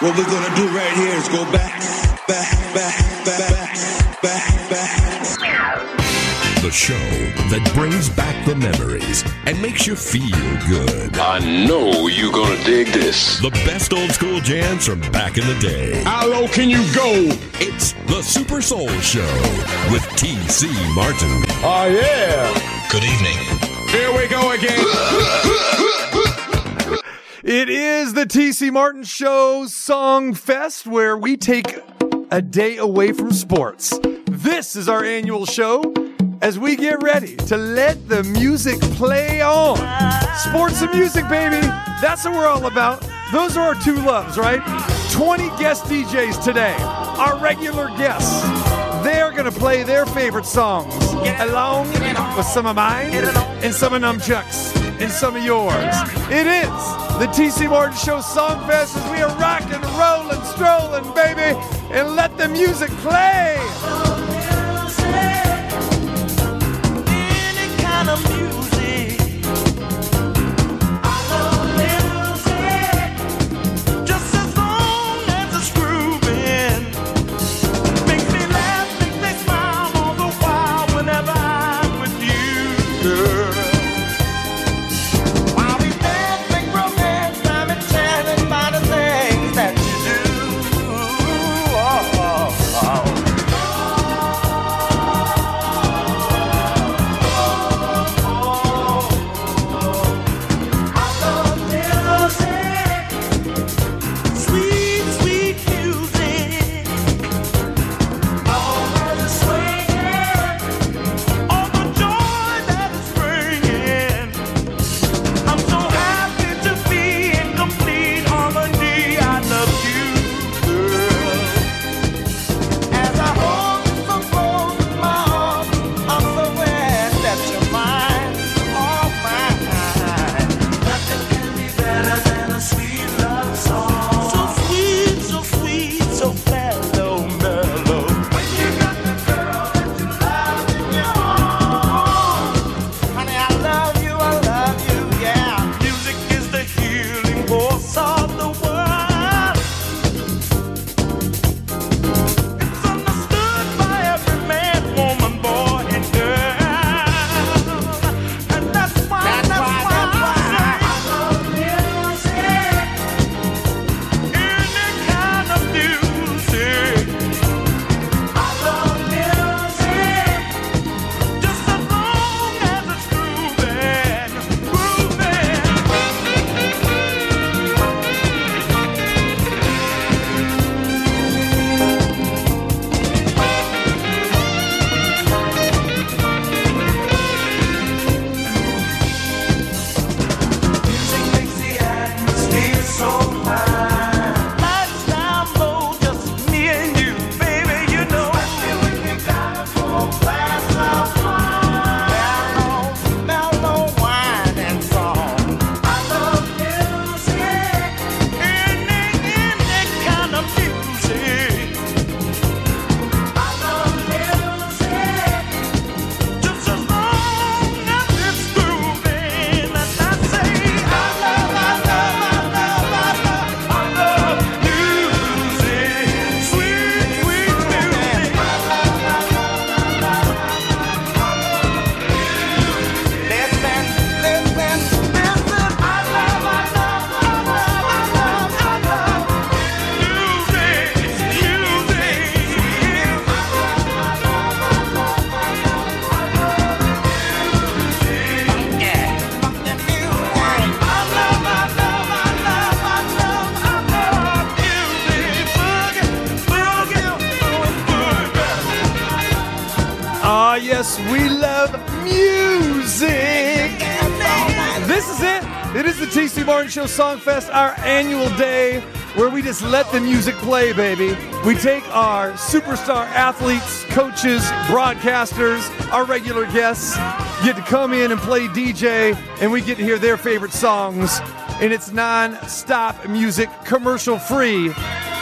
What we're gonna do right here is go back, back, back, back, back, back, back. The show that brings back the memories and makes you feel good. I know you're gonna dig this. The best old school jams from back in the day. How low can you go? It's the Super Soul Show with TC Martin. Oh yeah. Good evening. Here we go again. It is the T.C. Martin Show Songfest, where we take a day away from sports. This is our annual show as we get ready to let the music play on. Sports and music, baby. That's what we're all about. Those are our two loves, right? 20 guest DJs today. Our regular guests. They're going to play their favorite songs along with some of mine and some of Nunchuck's. And some of yours. It is the T.C. Martin Show Songfest as we are rocking, rolling, strolling, baby, and let the music play. Any kind of music. I love music. Just as long as it's grooving. Makes me laugh, makes me smile all the while whenever I'm with you, girl. Show Songfest, our annual day where we just let the music play, baby. We take our superstar athletes, coaches, broadcasters, our regular guests, get to come in and play DJ, and we get to hear their favorite songs, and it's non-stop music, commercial-free,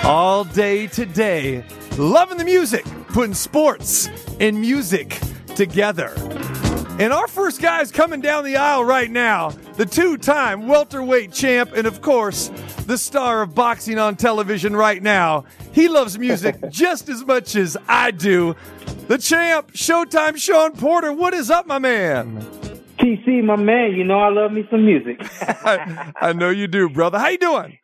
all day today. Loving the music, putting sports and music together. And our first guy is coming down the aisle right now. the two-time welterweight champ, and of course, the star of boxing on television right now. He loves music just as much as I do. The champ, Showtime Shawn Porter. What is up, my man? TC, my man, you know I love me some music. I know you do, brother. How you doing?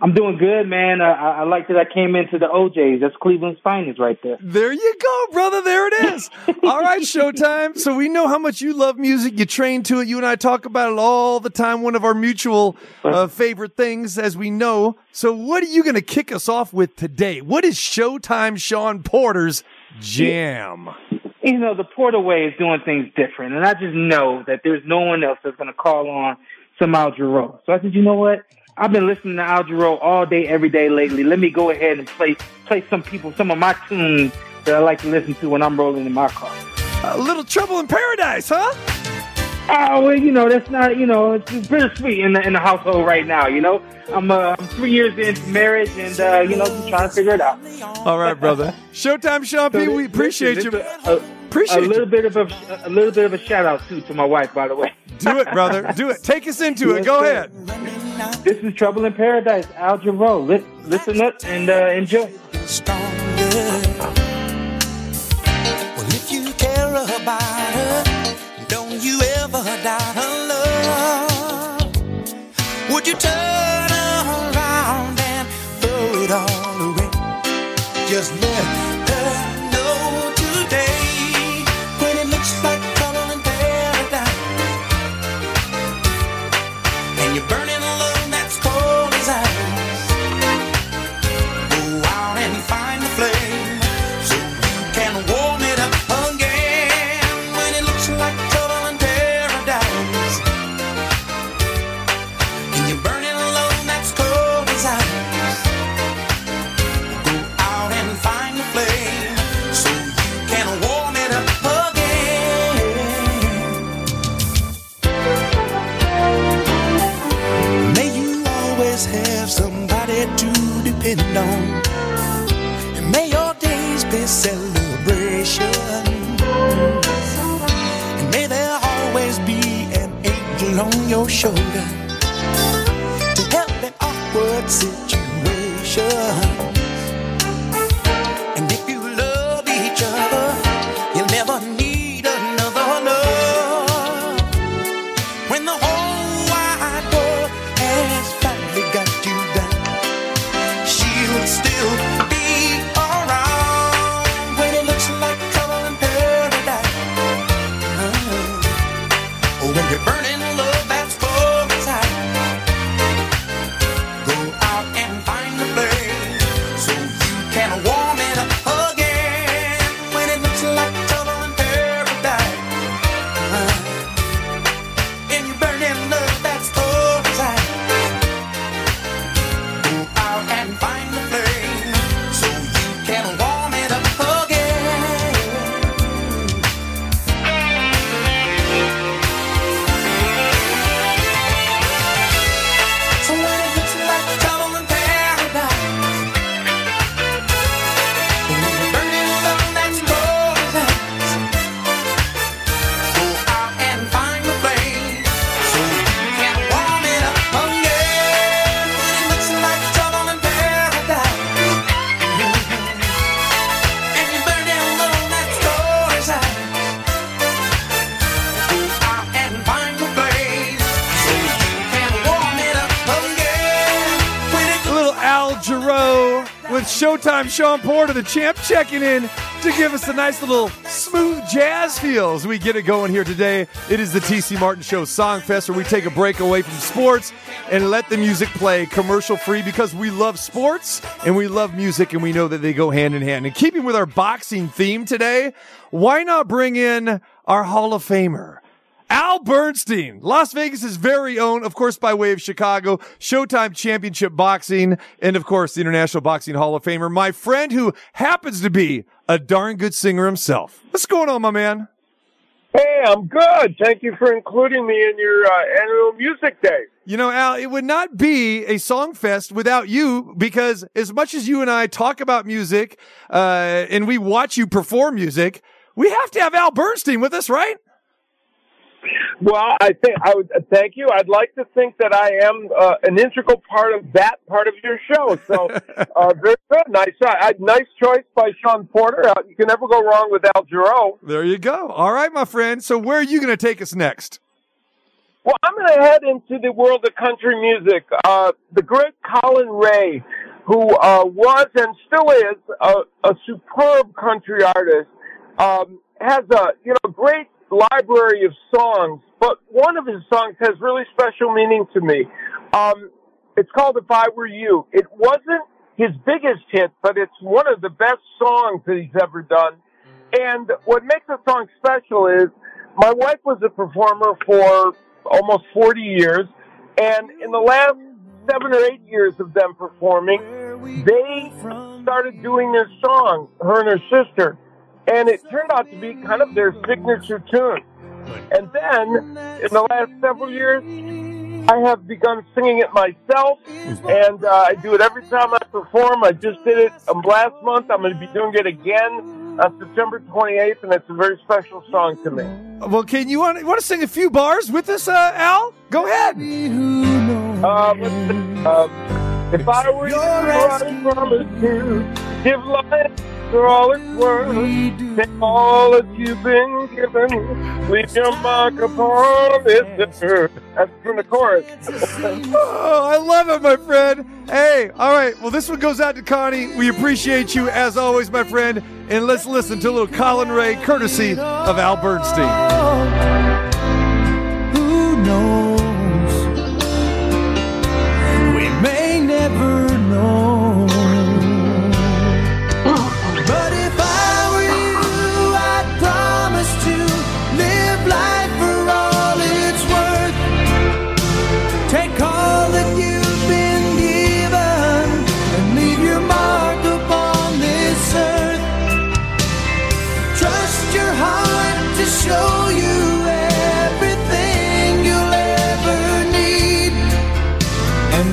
I'm doing good, man. I like that I came into the OJ's. That's Cleveland's finest right there. There you go, brother. There it is. All right, Showtime. So we know how much you love music. You train to it. You and I talk about it all the time. One of our mutual favorite things, as we know. So what are you going to kick us off with today? What is Showtime Shawn Porter's jam? You know, the Porter way is doing things different. And I just know that there's no one else that's going to call on some Al Jarreau. So I said, you know what? I've been listening to Al Jarreau all day, every day lately. Let me go ahead and play some of my tunes that I like to listen to when I'm rolling in my car. A little Trouble in Paradise, huh? Oh, well, you know, that's not, you know, it's just bittersweet in the household right now, you know? I'm 3 years into marriage and, you know, just trying to figure it out. All right, brother. Showtime Shawn P, we appreciate you. A little bit of a shout out to my wife, by the way. Do it, brother. Do it. Take us into it. Go ahead. This is Trouble in Paradise, Al Jarreau. Listen up and enjoy. Well, if you care about her, don't you ever doubt her love. Would you turn her around and throw it all away? Just let on. And may your days be celebrations, and may there always be an angel on your shoulder to help an awkward situation. Showtime Shawn Porter, the champ, checking in to give us a nice little smooth jazz feel as we get it going here today. It is the TC Martin Show Songfest, where we take a break away from sports and let the music play commercial-free, because we love sports and we love music and we know that they go hand in hand. And keeping with our boxing theme today, why not bring in our Hall of Famer? Al Bernstein, Las Vegas's very own, of course, by way of Chicago, Showtime Championship Boxing, and of course, the International Boxing Hall of Famer, my friend who happens to be a darn good singer himself. What's going on, my man? Hey, I'm good. Thank you for including me in your annual music day. You know, Al, it would not be a Songfest without you, because as much as you and I talk about music, and we watch you perform music, we have to have Al Bernstein with us, right? Well, I think I would thank you. I'd like to think that I am an integral part of that part of your show. So, very good. Nice choice by Shawn Porter. You can never go wrong with Al Jarreau. There you go. All right, my friend. So, where are you going to take us next? Well, I'm going to head into the world of country music. The great Colin Ray, who was and still is a superb country artist, has a great library of songs, but one of his songs has really special meaning to me. It's called If I Were You. It wasn't his biggest hit, but it's one of the best songs that he's ever done. And what makes the song special is my wife was a performer for almost 40 years, and in the last 7 or 8 years of them performing, they started doing this song, her and her sister. And it turned out to be kind of their signature tune. And then, in the last several years, I have begun singing it myself, and I do it every time I perform. I just did it last month. I'm going to be doing it again on September 28th, and it's a very special song to me. Well, can you want to sing a few bars with us, Al? Go ahead. If I were you, I promise to give life for all it's worth, take all that you've been given, leave your mark upon this earth. That's from the chorus. Oh, I love it, my friend. Hey, all right. Well, this one goes out to Connie. We appreciate you as always, my friend. And let's listen to a little Colin Ray, courtesy of Al Bernstein. Who knows? We may never know.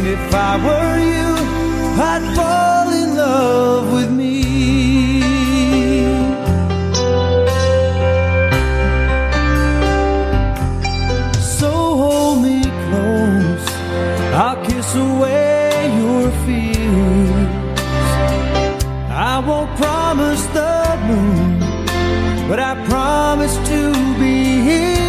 If I were you, I'd fall in love with me. So hold me close, I'll kiss away your fears. I won't promise the moon, but I promise to be here.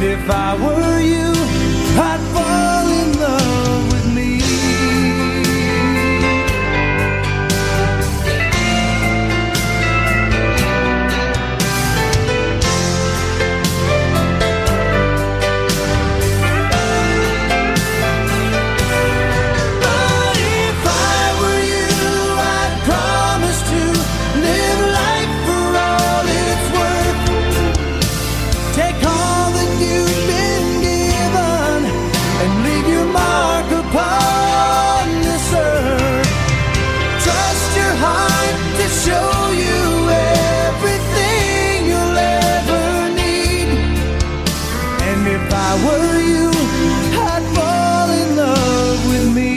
If I were you, I'd fall in love with me. But if I were you, I'd promise to live life for all it's worth. Take all the you show you everything you'll ever need. And if I were you, I'd fall in love with me.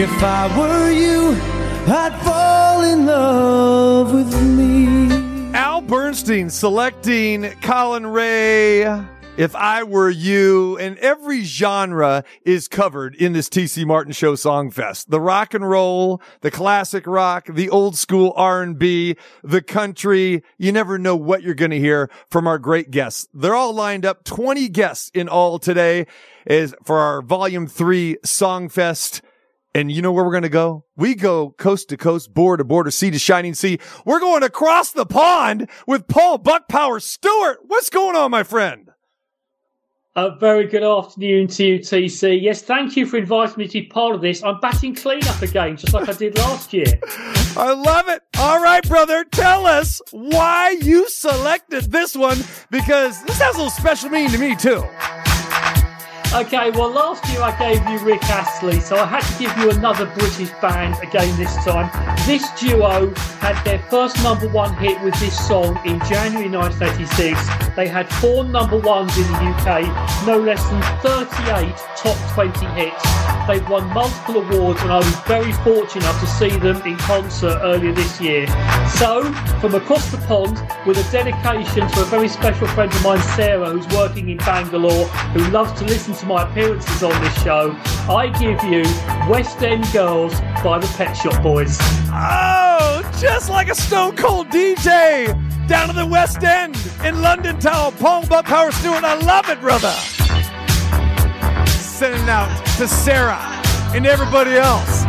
If I were you, I'd fall in love with me. Al Bernstein selecting Colin Ray, If I Were You, and every genre is covered in this TC Martin Show Songfest. The rock and roll, the classic rock, the old school R&B, the country. You never know what you're going to hear from our great guests. They're all lined up, 20 guests in all today is for our Volume 3 Songfest. And you know where we're going to go? We go coast to coast, border to border, sea to shining sea. We're going across the pond with Paul BucPower Stewart. What's going on, my friend? A very good afternoon to you, TC. Yes, thank you for inviting me to be part of this. I'm batting cleanup again, just like I did last year. I love it. All right, brother, tell us why you selected this one, because this has a little special meaning to me, too. Okay, well, last year I gave you Rick Astley, so I had to give you another British band again this time. This duo had their first number one hit with this song in January 1986. They had 4 number ones in the UK, no less than 38 top 20 hits. They've won multiple awards, and I was very fortunate enough to see them in concert earlier this year. So, from across the pond, with a dedication to a very special friend of mine, Sarah, who's working in Bangalore, who loves to listen to my appearances on this show, I give you West End Girls by the Pet Shop Boys. Oh, just like a Stone Cold DJ down in the West End in London Town, Paul BucPower Stewart. I love it, brother. Sending out to Sarah and everybody else.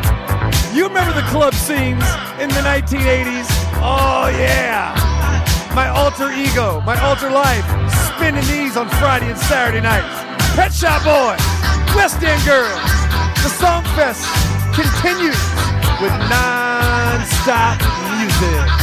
You remember the club scenes in the 1980s? Oh, yeah. My alter ego, my alter life, spinning these on Friday and Saturday nights. Pet Shop Boys, West End Girls, the Songfest continues with non-stop music.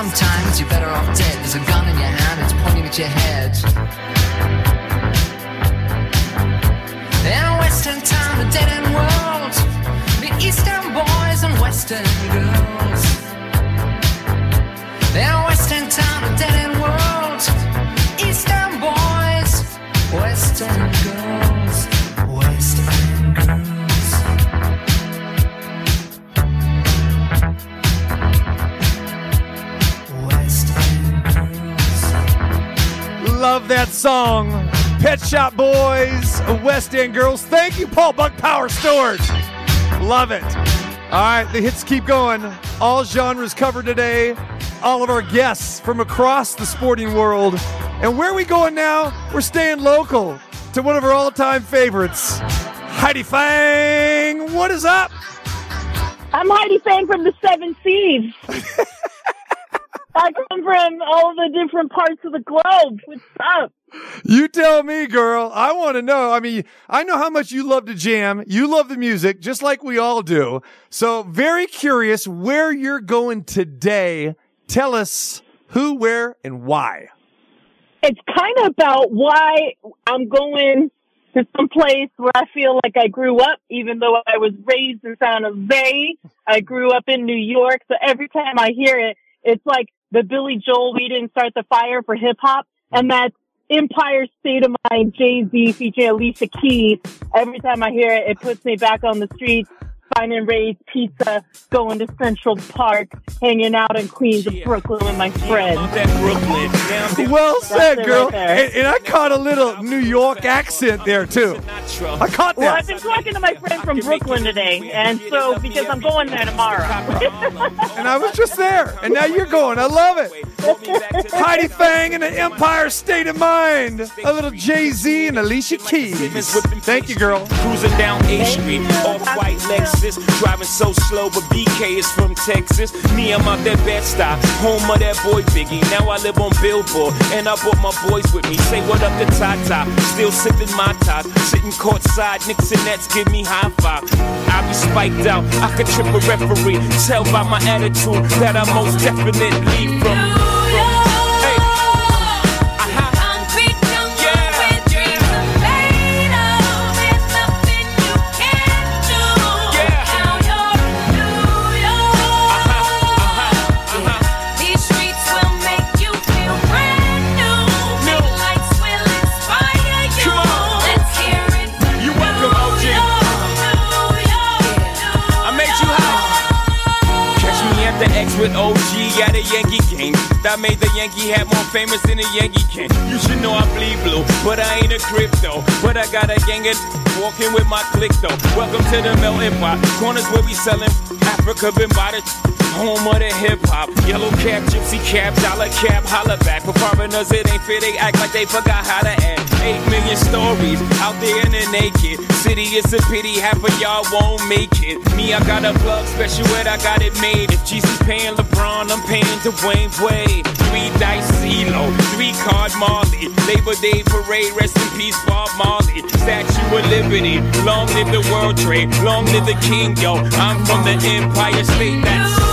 Sometimes you're better off dead. There's a gun in your hand, it's pointing at your head. In a western town, a dead-end world, the eastern boys and western girls. In a western town, a dead-end world, eastern boys, western girls, western girls. Love that song. Pet Shop Boys, West End Girls. Thank you, Paul BucPower Stewart. Love it. All right, the hits keep going. All genres covered today. All of our guests from across the sporting world. And where are we going now? We're staying local to one of our all-time favorites, Heidi Fang. What is up? I'm Heidi Fang from the Seven Seas. I come from all the different parts of the globe. What's up? You tell me, girl. I want to know. I mean, I know how much you love to jam. You love the music, just like we all do. So very curious where you're going today. Tell us who, where, and why. It's kind of about why I'm going to some place where I feel like I grew up, even though I was raised in San Jose. I grew up in New York. So every time I hear it, it's like the Billy Joel, We Didn't Start the Fire for hip hop, and that's Empire State of Mind, Jay-Z featuring Alicia Keys. Every time I hear it, it puts me back on the streets, finding Ray's Pizza, going to Central Park, hanging out in Queens of Brooklyn with my friends. Well said, girl. Right, and I caught a little New York accent there, too. I caught that. Well, I've been talking to my friend from Brooklyn today, and so because I'm going there tomorrow. And I was just there, and now you're going. I love it. Heidi Fang and the Empire State of Mind. A little Jay-Z and Alicia Keys. Thank you, girl. Cruising down A Street, off-white Lexus. Driving so slow, but BK is from Texas. Me, I'm out that Bed-Stuy, home of that boy Biggie. Now I live on Billboard, and I brought my boys with me. Say what up to Tata, still sipping my top. Sitting courtside, Knicks and Nets give me high five. I be spiked out, I could trip a referee. Tell by my attitude that I most definitely from. With OG at a Yankee game, that made the Yankee hat more famous than a Yankee king. You should know I bleed blue, but I ain't a crypto. But I got a gang of walking with my click though. Welcome to the melting pot, corners where we selling Africa been by the home of the hip hop. Yellow cap, gypsy cap, dollar cap, holla back. For foreigners it ain't fair, they act like they forgot how to act. 8 million stories out there in the naked city. It's a pity half of y'all won't make it. Me, I got a plug special, and I got it made. If Jesus paying LeBron, I'm paying Dwayne Wade. 3 dice CeeLo, 3 card Marley. Labor Day parade, rest in peace, Bob Marley. Statue of Liberty, long live the World Trade, long live the King, yo. I'm from the Empire State. That's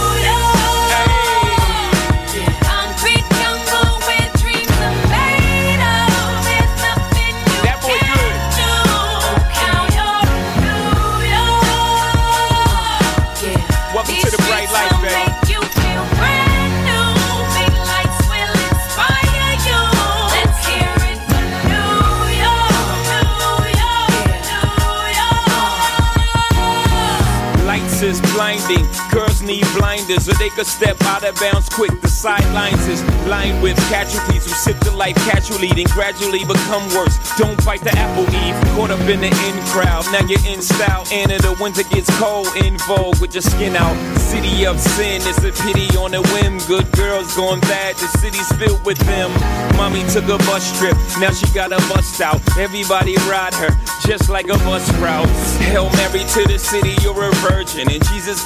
is blinding, girls need blinders so they could step out of bounds quick. The sidelines is lined with casualties who sip the life casually then gradually become worse. Don't bite the apple eve, caught up in the in crowd. Now you're in style and in the winter gets cold, in vogue with your skin out. City of sin, it's a pity on a whim. Good girls going bad, the city's filled with them. Mommy took a bus trip, now she got a bust out. Everybody ride her, just like a bus route. Hail Mary to the city, you're a virgin. And Jesus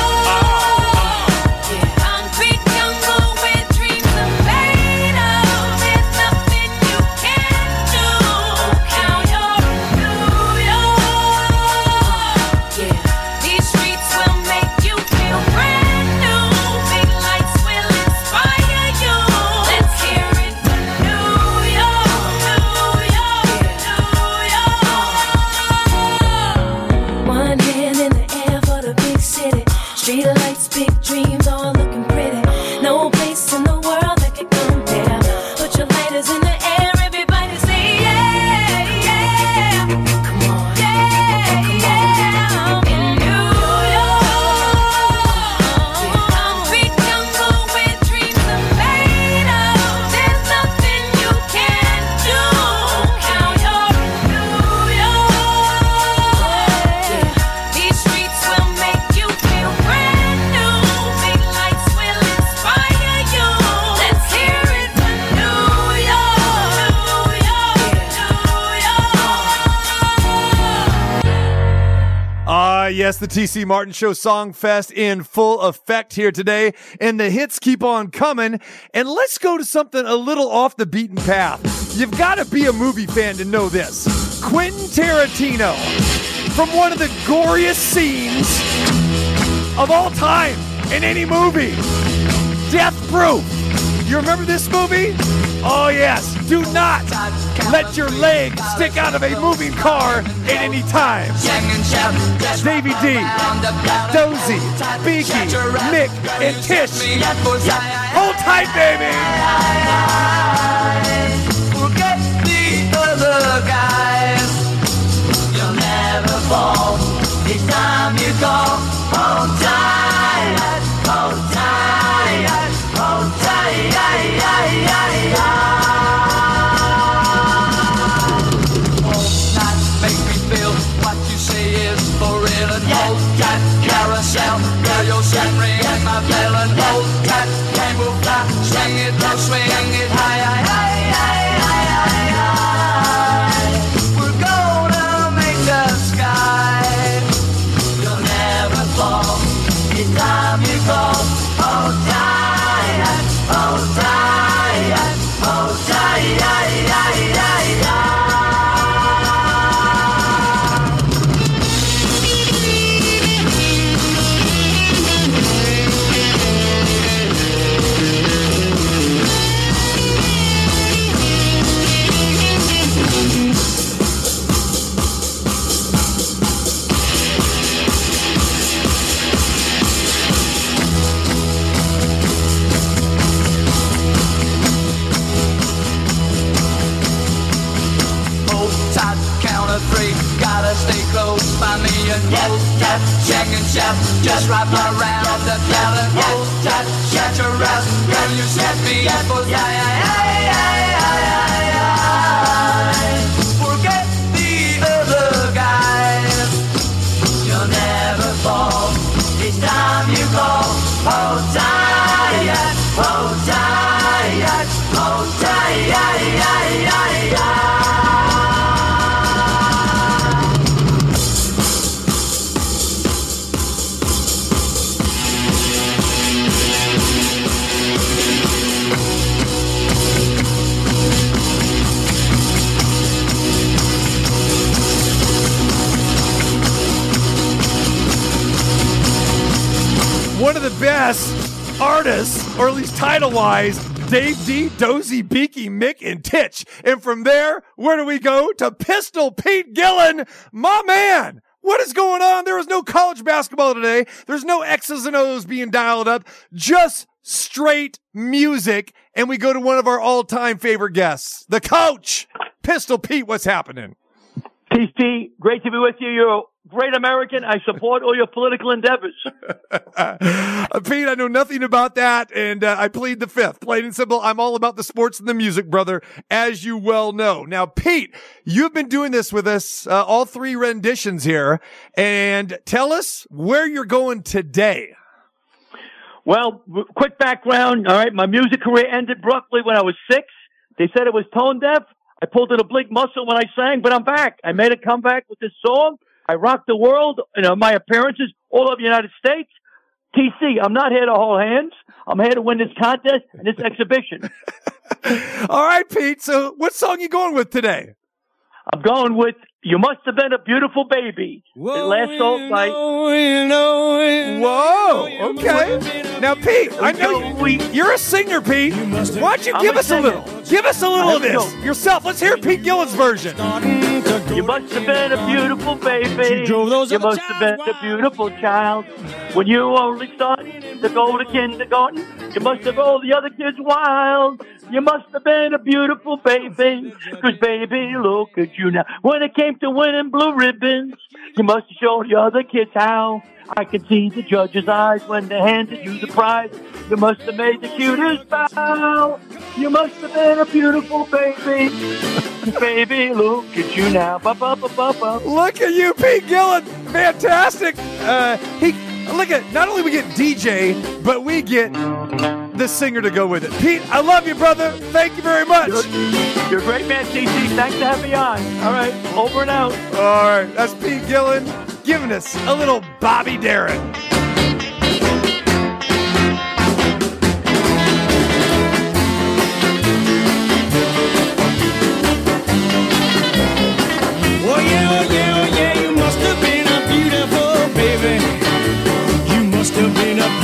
Yes, the TC Martin Show Songfest in full effect here today, and the hits keep on coming. And let's go to something a little off the beaten path. You've got to be a movie fan to know this. Quentin Tarantino, from one of the goriest scenes of all time in any movie, Death Proof. You remember this movie? Oh yes, do not let your leg stick out of a moving car at any time. Davey D, Dozy, Beaky, Mick, and Tish. Hold tight, baby. Forget the other guys. You'll never fall. Each time you go, hold tight, hold tight. Just wrap around the gallon, roll, tap, shut your ass, girl, you set me up for die, forget the other guys, you'll never fall, each time you call, oh, die, oh, die, oh, die, oh, die. One of the best artists, or at least title-wise, Dave D, Dozy, Beaky, Mick, and Titch. And from there, where do we go? To Pistol Pete Gillen, my man. What is going on? There was no college basketball today. There's no X's and O's being dialed up. Just straight music. And we go to one of our all-time favorite guests, the coach, Pistol Pete. What's happening? TC, great to be with you. You're great American. I support all your political endeavors. Pete, I know nothing about that, and I plead the fifth. Plain and simple, I'm all about the sports and the music, brother, as you well know. Now, Pete, you've been doing this with us, all three renditions here, and tell us where you're going today. Well, quick background, all right? My music career ended abruptly when I was 6. They said it was tone deaf. I pulled an oblique muscle when I sang, but I'm back. I made a comeback with this song. I rocked the world, you know, my appearances all over the United States. TC, I'm not here to hold hands. I'm here to win this contest and this exhibition. All right, Pete. So what song are you going with today? I'm going with You Must Have Been a Beautiful Baby. Whoa, last old night. Whoa, okay. Now, Pete, I know you're a singer, Pete. Why don't you give us a little? Give us a little of this yourself. Let's hear Pete Gillen's version. You must have been a beautiful baby. You must have been a beautiful child. When you only started to go to kindergarten, you must have all the other kids wild. You must have been a beautiful baby, 'cause baby, look at you now. When it came to winning blue ribbons, you must have shown the other kids how. I could see the judge's eyes when they handed you the prize. You must have made the cutest bow. You must have been a beautiful baby. Baby, look at you now. Ba, ba, ba, ba, ba. Look at you, Pete Gillen. Fantastic. Not only we get DJ, but we get the singer to go with it. Pete, I love you, brother. Thank you very much. You're a great man, TC. Thanks for having me on. All right, over and out. All right, that's Pete Gillen. giving us a little Bobby Darin.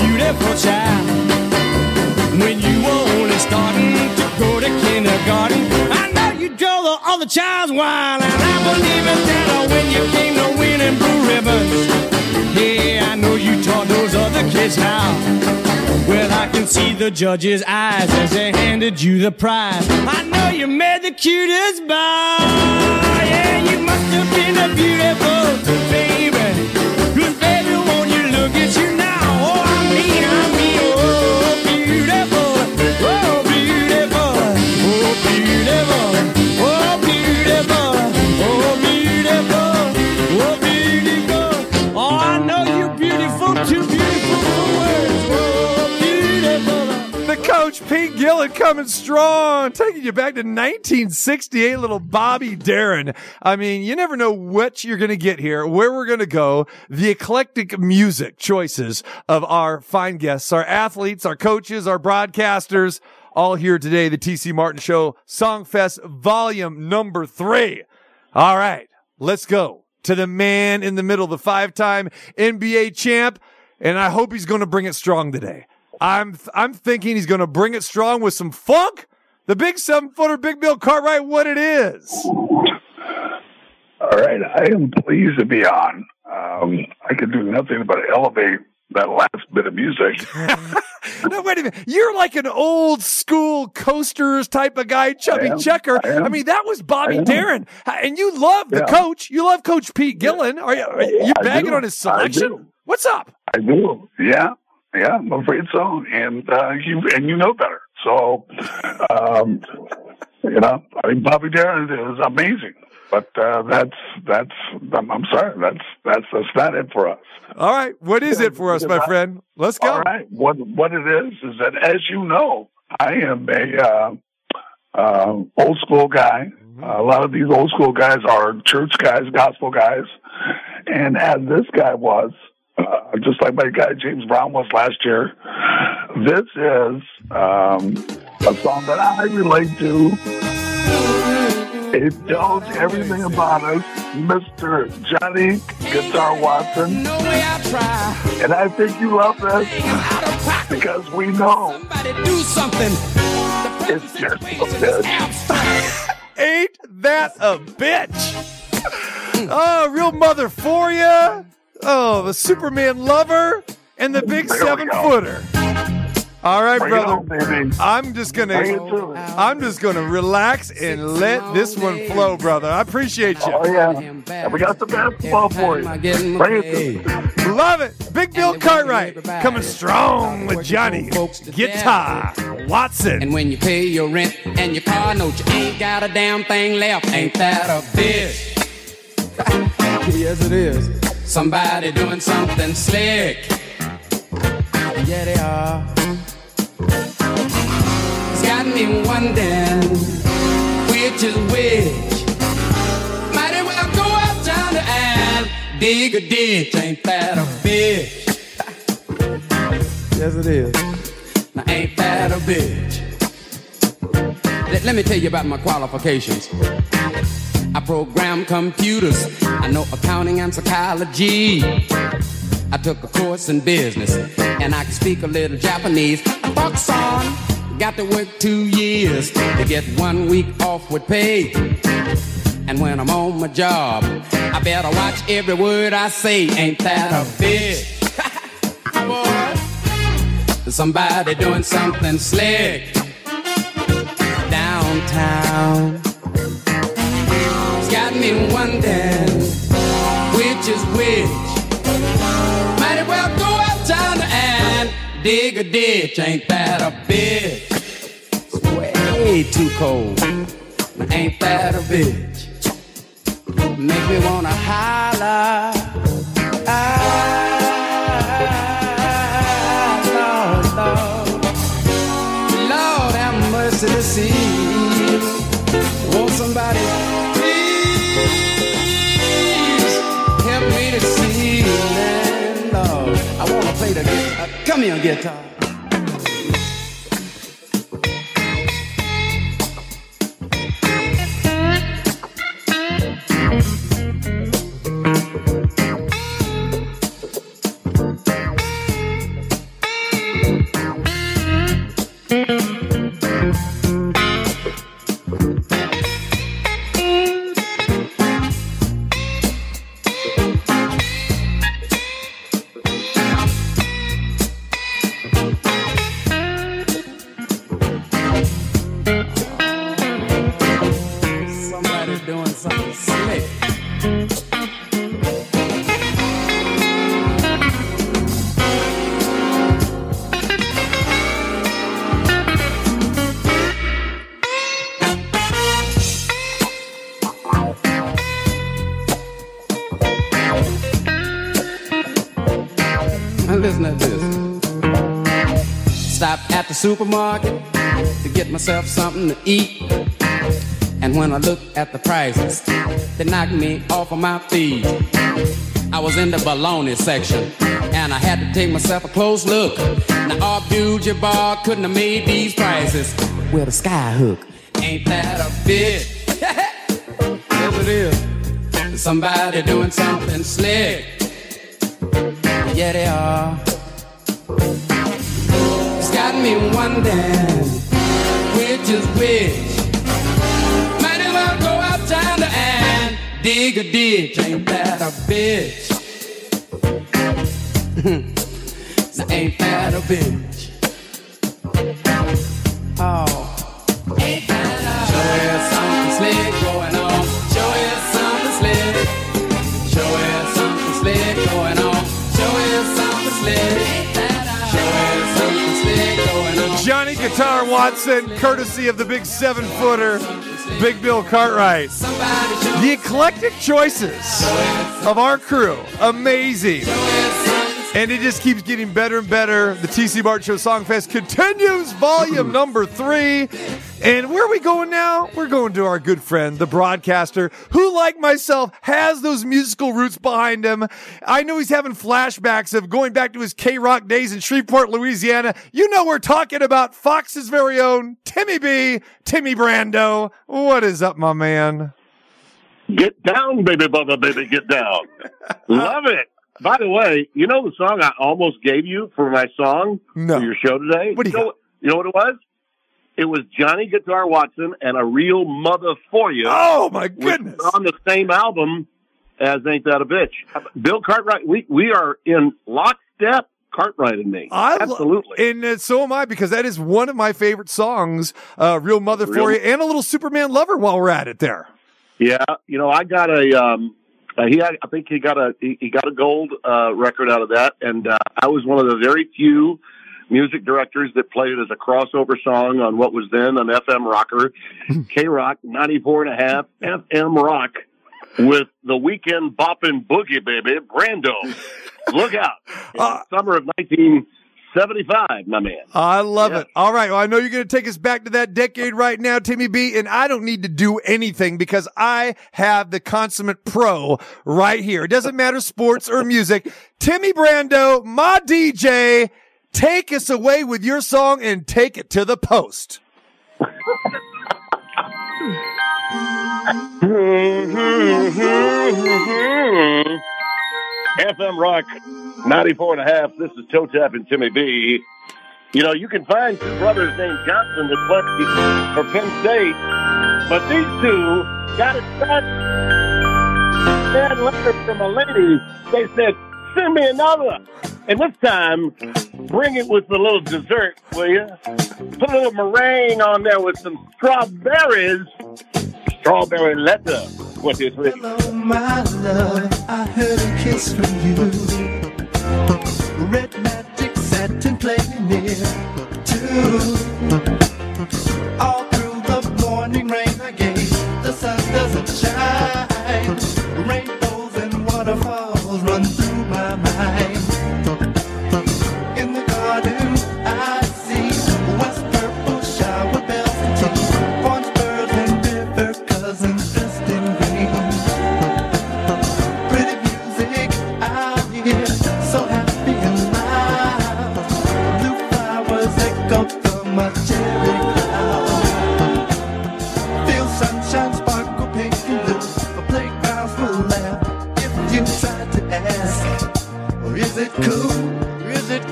Beautiful child, when you were only starting to go to kindergarten, I know you drove the other child's wild, and I believe in that when you came to winning blue ribbons. Yeah, I know you taught those other kids how. Well, I can see the judge's eyes as they handed you the prize. I know you made the cutest bow. Yeah, you must have been a beautiful baby. Cause baby, won't you look at you now? Pete Gillen coming strong, taking you back to 1968, little Bobby Darin. I mean, you never know what you're going to get here, where we're going to go. The eclectic music choices of our fine guests, our athletes, our coaches, our broadcasters, all here today. The TC Martin Show, Songfest Volume Number 3. All right, let's go to the man in the middle, the five-time NBA champ, and I hope he's going to bring it strong today. I'm thinking he's going to bring it strong with some funk. The big 7-footer, Big Bill Cartwright, what it is. All right. I am pleased to be on. I could do nothing but elevate that last bit of music. No, wait a minute. You're like an old school Coasters type of guy, Chubby Checker. I mean, that was Bobby Darin. And you love the coach. You love Coach Pete Gillen. Are you bagging on his selection? What's up? I do. Yeah. Yeah, I'm afraid so, and you know better. So, you know, I mean, Bobby Darin is amazing, but that's. I'm sorry, that's not it for us. All right, what is it for us, my friend? Let's go. All right, what it is that, as you know, I am a old school guy. A lot of these old school guys are church guys, gospel guys, and as this guy was. Just like my guy James Brown was last year, this is a song that I relate to. It tells everything about us, Mr. Johnny Guitar Watson. And I think you love this because we know it's just a bitch. Ain't that a bitch? Oh, real mother for you. Oh, the Superman lover and the big 7-footer. All right, brother. I'm just gonna relax and let this one flow, brother. I appreciate you. Oh yeah, we got the basketball for you. Bring it. Love it, Big Bill Cartwright coming strong with Johnny Guitar Watson. And when you pay your rent and your car note, you ain't got a damn thing left. Ain't that a bitch? Yes, it is. Somebody doing something slick. Yeah, they are. It's got me wondering which is which. Might as well go up down the aisle, dig a ditch. Ain't that a bitch? Yes, it is. Now, ain't that a bitch? Let me tell you about my qualifications. I program computers, I know accounting and psychology. I took a course in business, and I can speak a little Japanese. I box on, got to work 2 years to get 1 week off with pay. And when I'm on my job, I better watch every word I say. Ain't that a bitch? Boy, somebody doing something slick downtown. Got me wondering which is which. Might as well go up down and dig a ditch. Ain't that a bitch? It's way too cold. Ain't that a bitch? Make me wanna holler. Ah, Lord, Lord, Lord, have mercy to see. Won't somebody? Help me to see. the guitar. Come here, guitar. Supermarket to get myself something to eat, and when I looked at the prices, they knocked me off of my feet. I was in the bologna section, and I had to take myself a close look. Now our beauty bar couldn't have made these prices with a skyhook. Ain't that a bitch? Yes it is. Somebody doing something slick. Yeah they are. Got me wondering which is which. Might as well go out down the and dig a ditch. Ain't that a bitch? So ain't that a bitch? Oh, ain't that a bitch? Sure is something slick going on. Sure is something slick. Sure is something slick going on. Sure is something slick. Johnny Guitar Watson, courtesy of the big 7-footer, Big Bill Cartwright. The eclectic choices of our crew, amazing. And it just keeps getting better and better. The TC Martin Show Songfest continues, volume number 3. And where are we going now? We're going to our good friend, the broadcaster, who, like myself, has those musical roots behind him. I know he's having flashbacks of going back to his K-Rock days in Shreveport, Louisiana. You know we're talking about Fox's very own Timmy B, Timmy Brando. What is up, my man? Get down, baby, bubba, baby, get down. Love it. By the way, you know the song I almost gave you for my song for your show today? What do you got? You know what it was? It was Johnny Guitar Watson and A Real Mother for You. Oh, my goodness. On the same album as Ain't That a Bitch. Bill Cartwright, we are in lockstep, Cartwright and me. Absolutely. And so am I, because that is one of my favorite songs, Real Mother for You, and a little Superman Lover while we're at it there. Yeah. You know, I got a... I think he got a gold record out of that, and I was one of the very few music directors that played it as a crossover song on what was then an FM rocker, K-Rock 94.5 FM rock, with the weekend bopping boogie baby Brando. Look out! Summer of 1975, my man. I love it. All right. Well, I know you're going to take us back to that decade right now, Timmy B, and I don't need to do anything because I have the consummate pro right here. It doesn't matter sports or music. Timmy Brando, my DJ, take us away with your song and take it to the post. FM Rock 94.5. This is Toe Tap and Timmy B. You know, you can find two brothers named Johnson that played for Penn State, but these two got a sad letter from a lady. They said, "Send me another, and this time bring it with a little dessert, will you? Put a little meringue on there with some strawberries. Strawberry letter." What is it? Hello, my love. I heard a kiss from you. Red magic satin playing near two. All through the morning rain I gave. The sun doesn't shine. Rainbows and waterfalls run through my mind. In the garden I see west purple shower bells and tea. Orange birds and river cousins. Pretty music I hear, so happy and loud.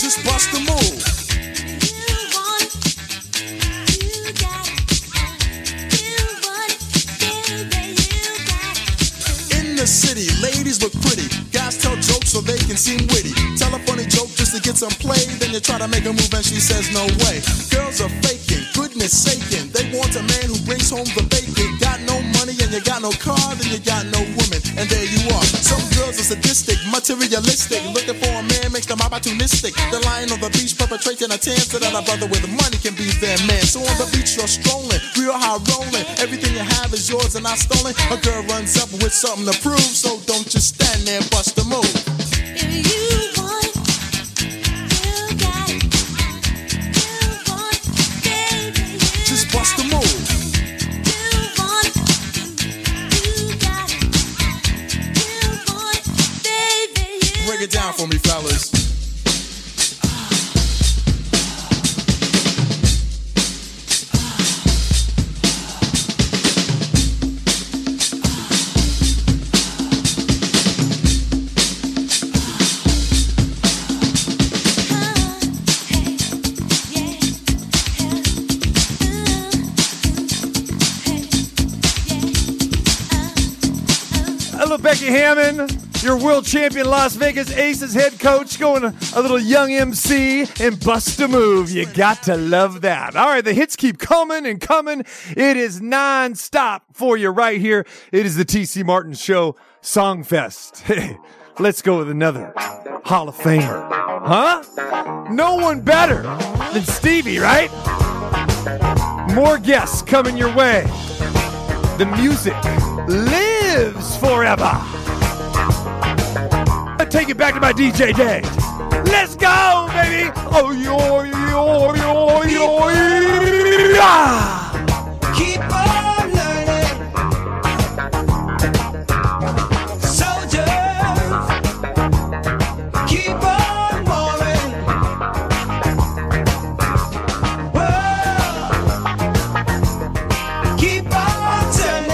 Just bust a move. City, ladies look pretty, guys tell jokes so they can seem witty, tell a funny joke just to get some play, then you try to make a move and she says no way, girls are faking, goodness saking, they want a man who brings home the bacon, got no money and you got no car, then you got no woman, and there you are, some girls are sadistic, materialistic, looking for a man makes them opportunistic, they're lying on the beach perpetrating a tan so that a brother with money can be their man, so on the beach you're strolling, real high rolling, everything you have is yours and not stolen, a girl runs up with something to prove. So don't just stand there, bust a move. If you want, you got it. You want, baby, you just bust a move. You want, you got it. You want, baby, you break it down for me, fellas. Becky Hammon, your world champion Las Vegas Aces head coach, going a little Young MC and bust a move. You got to love that. All right, the hits keep coming and coming. It is nonstop for you right here. It is the TC Martin Show Songfest. Hey, let's go with another Hall of Famer. Huh? No one better than Stevie, right? More guests coming your way. The music lives forever. I take it back to my DJ days. Let's go, baby. Oh, keep on learning, soldiers. Keep on moving. Whoa. Keep on turning.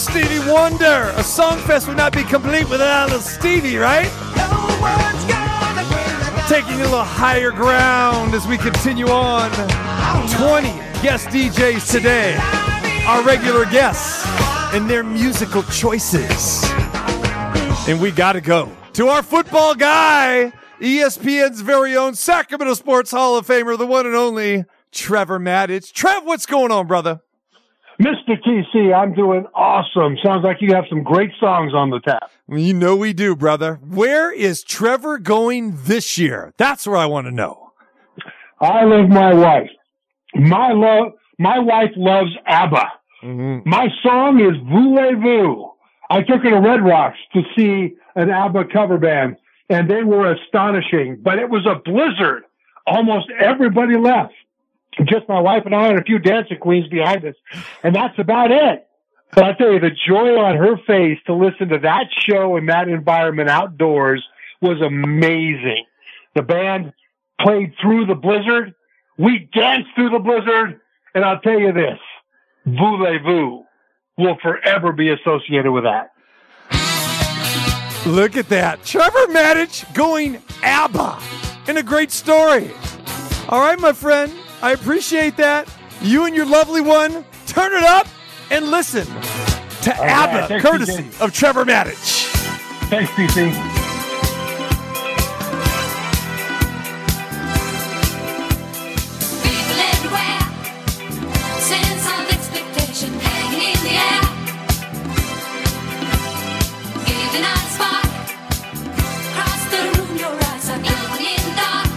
Stevie Wonder. A Songfest would not be complete without a little Stevie, right? Taking a little higher ground as we continue on. 20 guest DJs today. Our regular guests and their musical choices. And we gotta go to our football guy, ESPN's very own Sacramento Sports Hall of Famer, the one and only Trevor Matich. Trev, what's going on, brother? Mr. TC, I'm doing awesome. Sounds like you have some great songs on the tap. You know we do, brother. Where is Trevor going this year? That's what I want to know. I love my wife. My wife loves ABBA. Mm-hmm. My song is Voulez-Vous. I took her to Red Rocks to see an ABBA cover band, and they were astonishing. But it was a blizzard. Almost everybody left. Just my wife and I and a few dancing queens behind us. And that's about it. But I tell you, the joy on her face to listen to that show in that environment outdoors was amazing. The band played through the blizzard. We danced through the blizzard. And I'll tell you this, Voulez-Vous will forever be associated with that. Look at that. Trevor Matich going ABBA. And a great story. All right, my friend. I appreciate that. You and your lovely one, turn it up and listen to ABBA, right, courtesy of Trevor Matich. Thanks, PC. People everywhere, sense of expectation hanging in the air. Giving out a spark, across the room your eyes are glowing in the dark.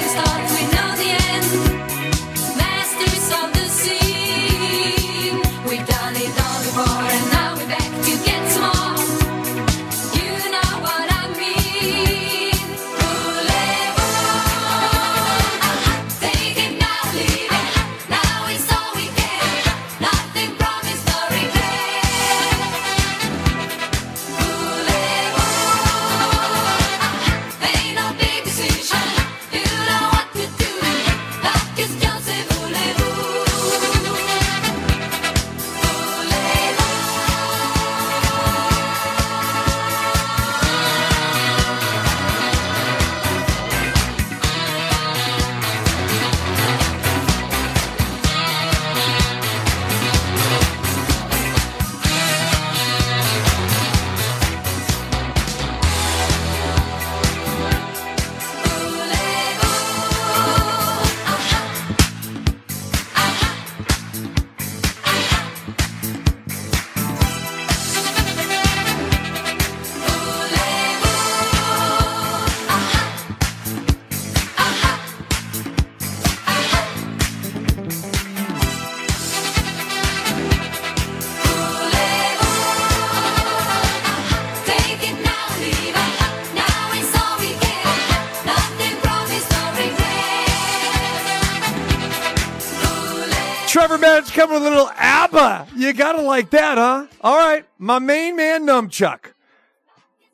Stop. Trevor Matich coming with a little ABBA. You gotta like that, huh? All right, my main man, Numchuck.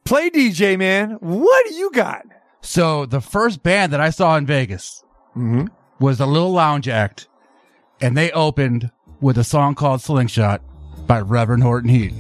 Play DJ, man. What do you got? So the first band that I saw in Vegas was a Little Lounge Act, and they opened with a song called Slingshot by Reverend Horton Heat.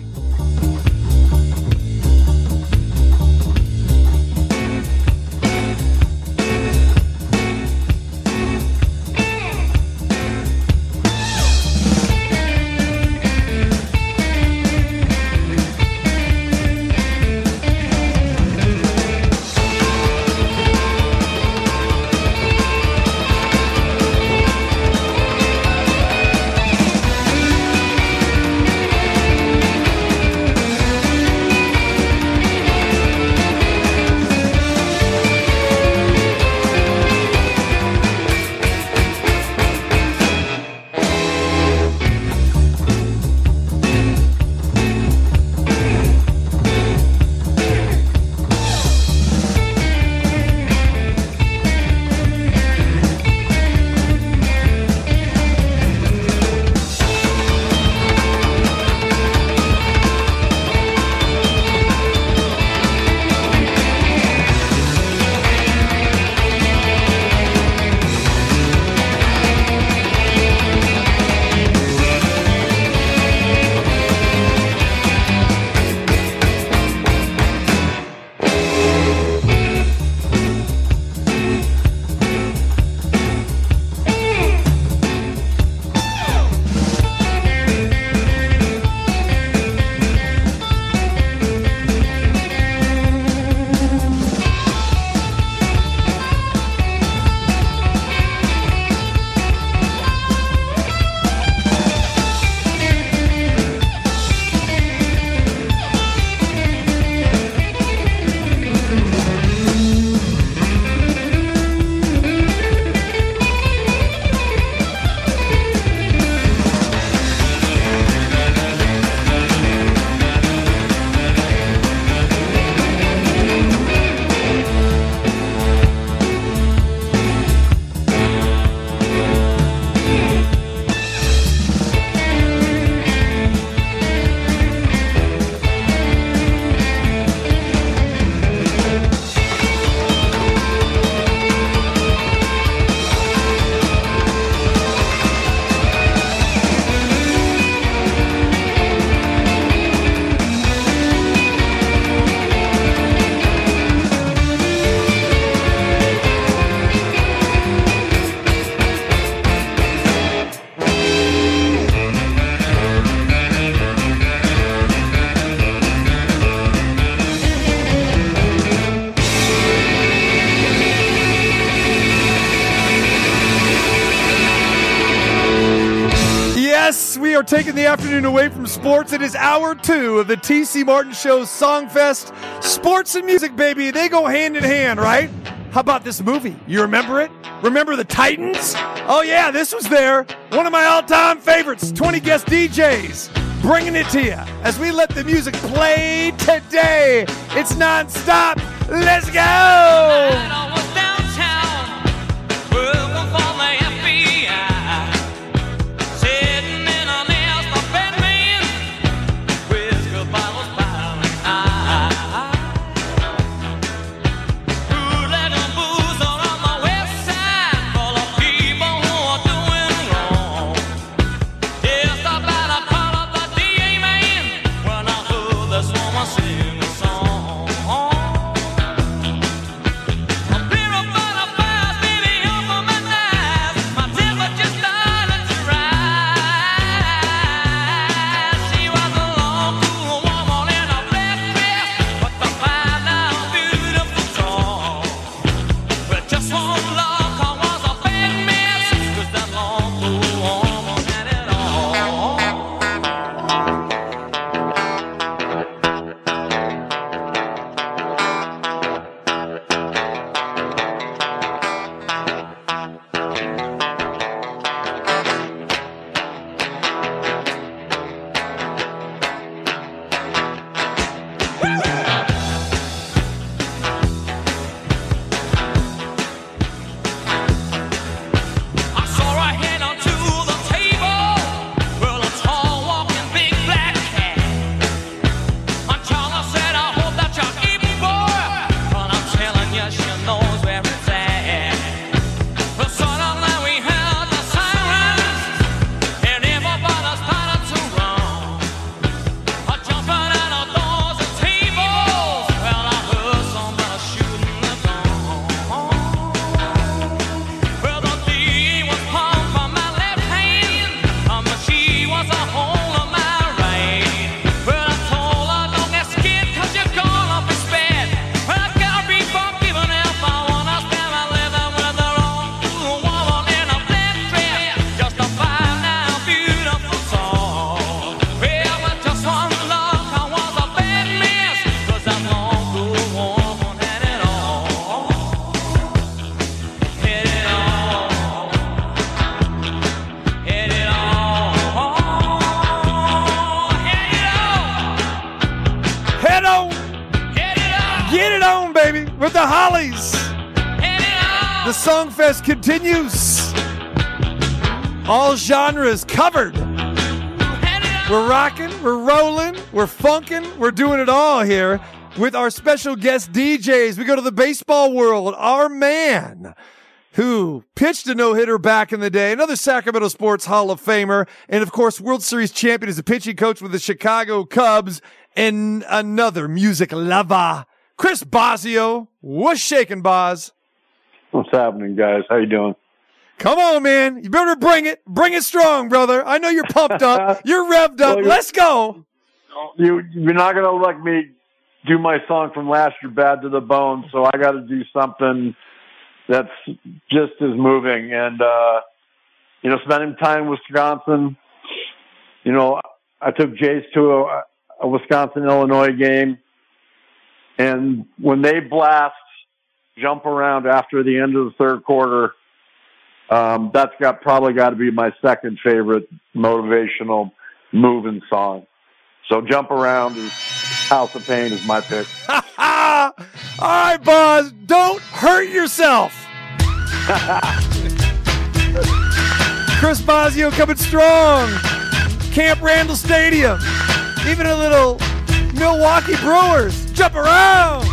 Taking the afternoon away from sports. It is hour two of the TC Martin Show's Songfest. Sports and music, baby, they go hand in hand, right? How about this movie? You remember it? Remember the Titans? Oh yeah, this was there. One of my all-time favorites, 20 guest DJs, bringing it to you as we let the music play today. It's non-stop. Let's go! Songfest continues. All genres covered. We're rocking, we're rolling, we're funking, we're doing it all here with our special guest DJs. We go to the baseball world. Our man who pitched a no-hitter back in the day, another Sacramento Sports Hall of Famer, and of course World Series champion as a pitching coach with the Chicago Cubs, and another music lover, Chris Bosio. What's shaking, Boz? What's happening, guys? How you doing? Come on, man. You better bring it. Bring it strong, brother. I know you're pumped up. You're revved up. Well, let's go. You're not going to let me do my song from last year, Bad to the Bone, so I got to do something that's just as moving. And, spending time in Wisconsin, I took Jays to a Wisconsin-Illinois game, and when they blast Jump Around after the end of the third quarter, that's probably got to be my second favorite motivational moving song. So Jump Around is House of Pain is my pick. All right, Boz, don't hurt yourself. Chris Bosio coming strong. Camp Randall Stadium. Even a little Milwaukee Brewers. Jump Around.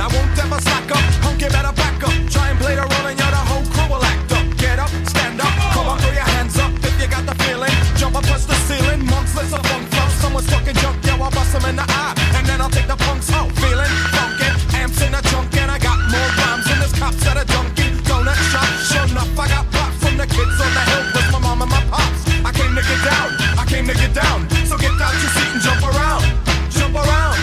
I won't ever slack up, don't give it a back up. Try and play the role and you're the whole crew will act up. Get up, stand up, come on, throw your hands up if you got the feeling. Jump up, touch the ceiling, monsters are funk flow. Someone's talking junk, yo, I'll bust them in the eye. And then I'll take the punks out, feeling funky. Amps in the trunk and I got more rhymes than this cops at a Dunkin' Donut shop. Sure enough, I got props from the kids on the hill with my mom and my pops. I came to get down, I came to get down. So get out your seat and jump around, jump around.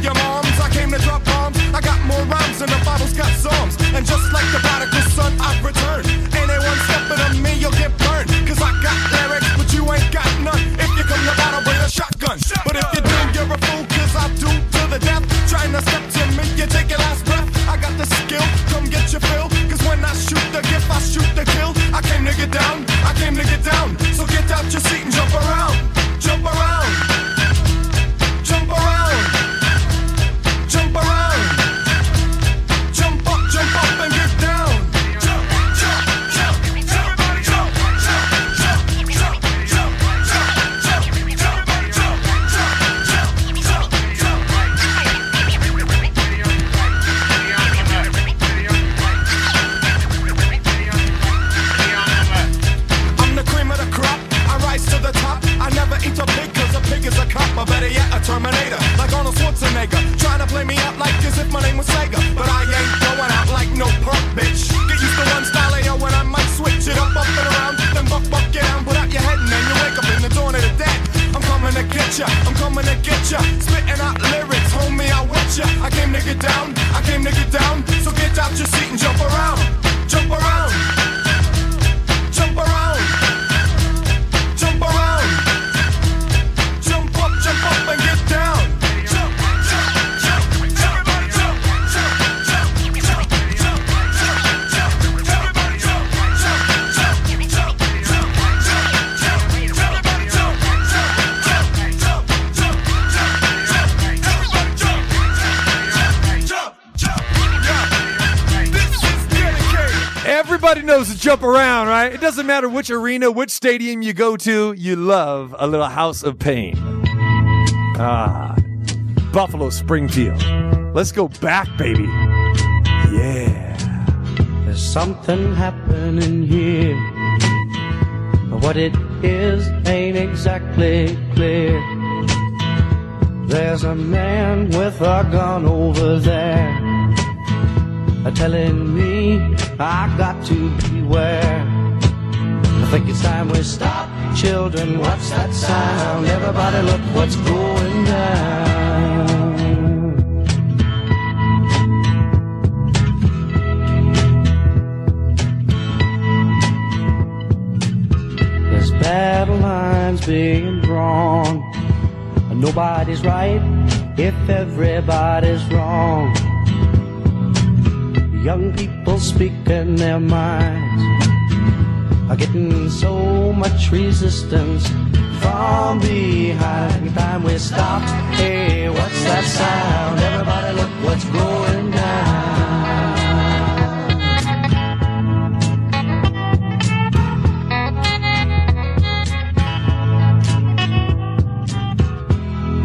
Your moms, I came to drop bombs. I got more rhymes than the Bible's got psalms. And just like the prodigal son, I've returned. Anyone stepping on me, you'll get burned. Cause I got lyrics, but you ain't got none. If you come to battle with a shotgun. But if you do, you're a fool, cause I do to the death. Trying to step to me, you take your last breath. I got the skill, come get your fill. Cause when I shoot the gift, I shoot the kill. I came to get down, I came to get down. So get out your seat and jump around. Jump around. Jump around. Jump around, jump up and get down. Jump, jump, jump, everybody jump, jump, jump, jump, jump, jump, everybody jump, jump, jump. I'm the cream of the crop, I rise to the top. I never eat a pig cause a pig is a cop, or better yet a Terminator, like Arnold Schwarzenegger. Trying to play me out like as if my name was Sega, but I ain't going out like no punk bitch. Get used to one style, yo, and I might switch it up and around, then buck, get down, put out your head, and then you wake up in the dawn of the dead. I'm coming to get ya, I'm coming to get ya, spitting out lyrics, homie, I wet ya. I came to get down, I came to get down, so get out your seat and jump around, jump around, jump around, jump around. Jump up and get down. Jump, jump, jump, everybody jump, jump, jump, jump, jump, jump, everybody jump, jump, jump, jump, jump, jump, everybody jump, jump, jump, jump, jump, jump. This is dedicated. Everybody knows to jump around, right? It doesn't matter which arena, which stadium you go to, you love a little House of Pain. Ah, Buffalo Springfield. Let's go back, baby. Yeah. There's something happening here, but what it is ain't exactly clear. There's a man with a gun over there telling me I got to beware. I think it's time we stop. Children, what's that sound? Everybody look what's going down. nobody's right if everybody's wrong. Young people speaking their minds are getting so much resistance from behind. Time we stop. Hey, what's that sound? Everybody look what's going down.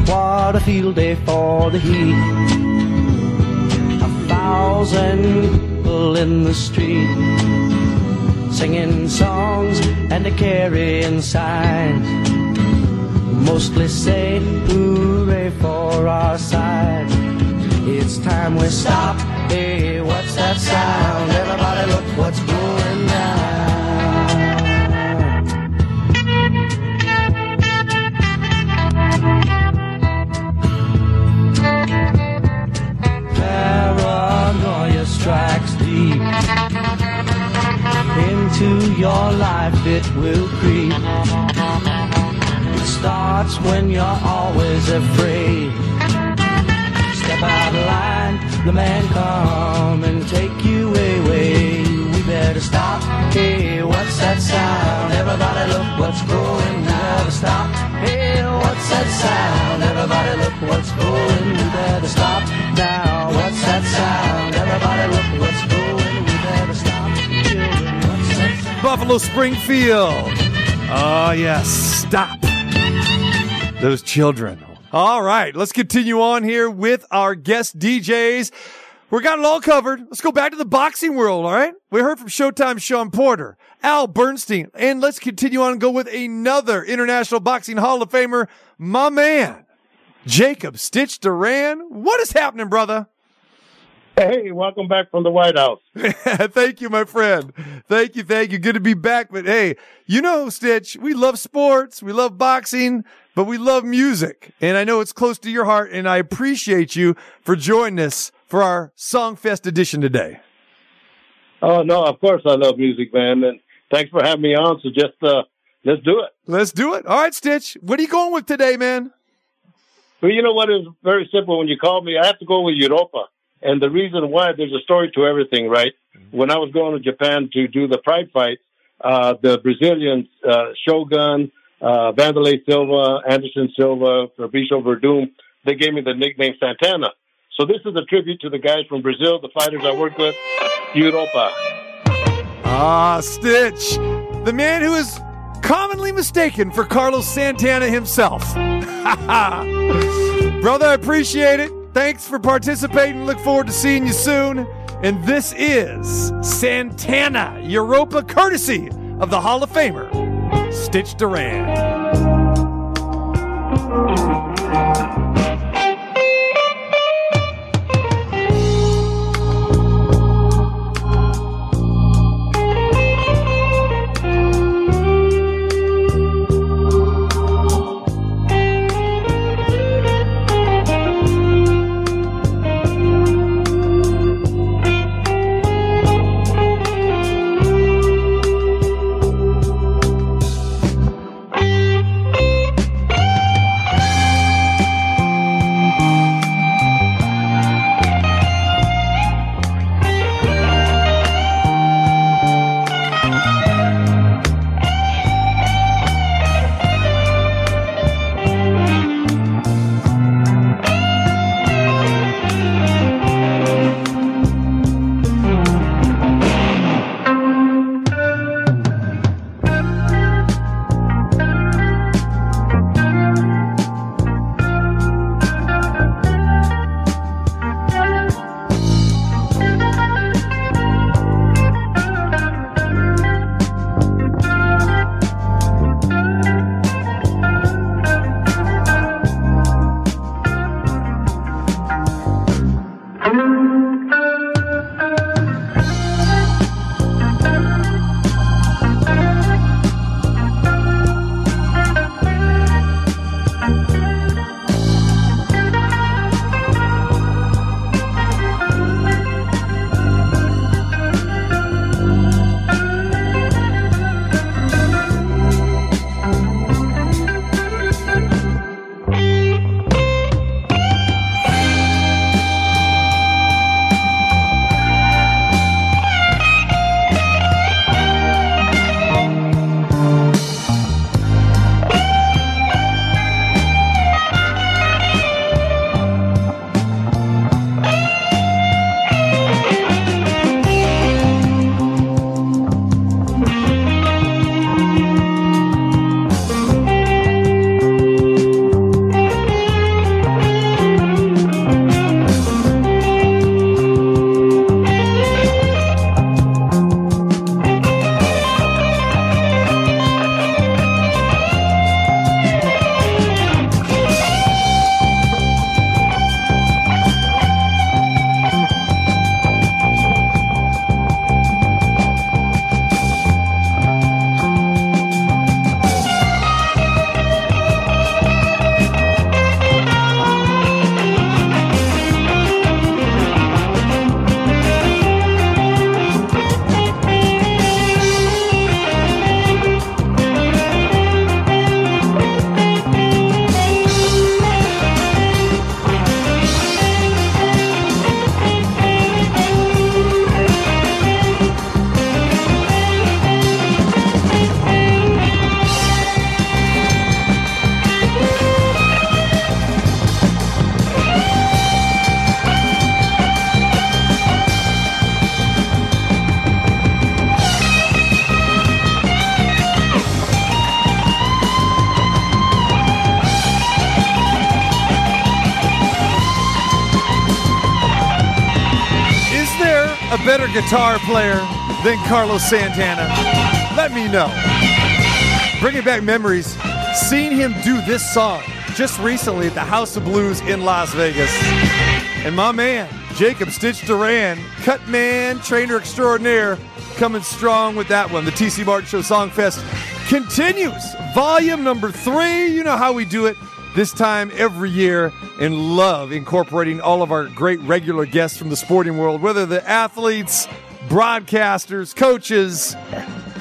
What a field day for the heat. 1,000 people in the street, singing songs and they're carrying signs, mostly say hooray for our side. It's time we stop. Hey, what's that sound? Everybody look what's going down. Paranoia strikes deep into your life, it will creep. It starts when you're always afraid. Step out of line, the man come and take you away. We better stop. Hey, what's that sound? Everybody look what's going down. Stop. Hey, what's that sound? Everybody look what's going. We better stop now. What's that sound? Everybody look what's going. We better stop. Buffalo Springfield. Oh, yes. Stop. Those children. All right. Let's continue on here with our guest DJs. We got it all covered. Let's go back to the boxing world, all right? We heard from Showtime Shawn Porter, Al Bernstein, and let's continue on and go with another International Boxing Hall of Famer, my man, Jacob Stitch Duran. What is happening, brother? Hey, welcome back from the White House. Thank you, my friend. Thank you, thank you. Good to be back. But hey, you know, Stitch, we love sports, we love boxing, but we love music. And I know it's close to your heart, and I appreciate you for joining us for our Songfest edition today. Oh, no, of course I love music, man. And thanks for having me on. So just let's do it. Let's do it. All right, Stitch, what are you going with today, man? Well, you know what? It was very simple. When you called me, I have to go with Europa. And the reason why, there's a story to everything, right? When I was going to Japan to do the pride fight, the Brazilians, Shogun, Vanderlei Silva, Anderson Silva, Fabricio Verdum, they gave me the nickname Santana. So this is a tribute to the guys from Brazil, the fighters I worked with, Europa. Ah, Stitch, the man who is commonly mistaken for Carlos Santana himself. Brother, I appreciate it. Thanks for participating. Look forward to seeing you soon. And this is Santana Europa, courtesy of the Hall of Famer, Stitch Duran. better guitar player than Carlos Santana? Let me know. Bringing back memories, seeing him do this song just recently at the House of Blues in Las Vegas. And my man, Jacob Stitch Duran, cut man, trainer extraordinaire, coming strong with that one. The TC Martin Show Songfest continues. Volume number 3. You know how we do it. This time every year, and love incorporating all of our great regular guests from the sporting world, whether they're athletes, broadcasters, coaches.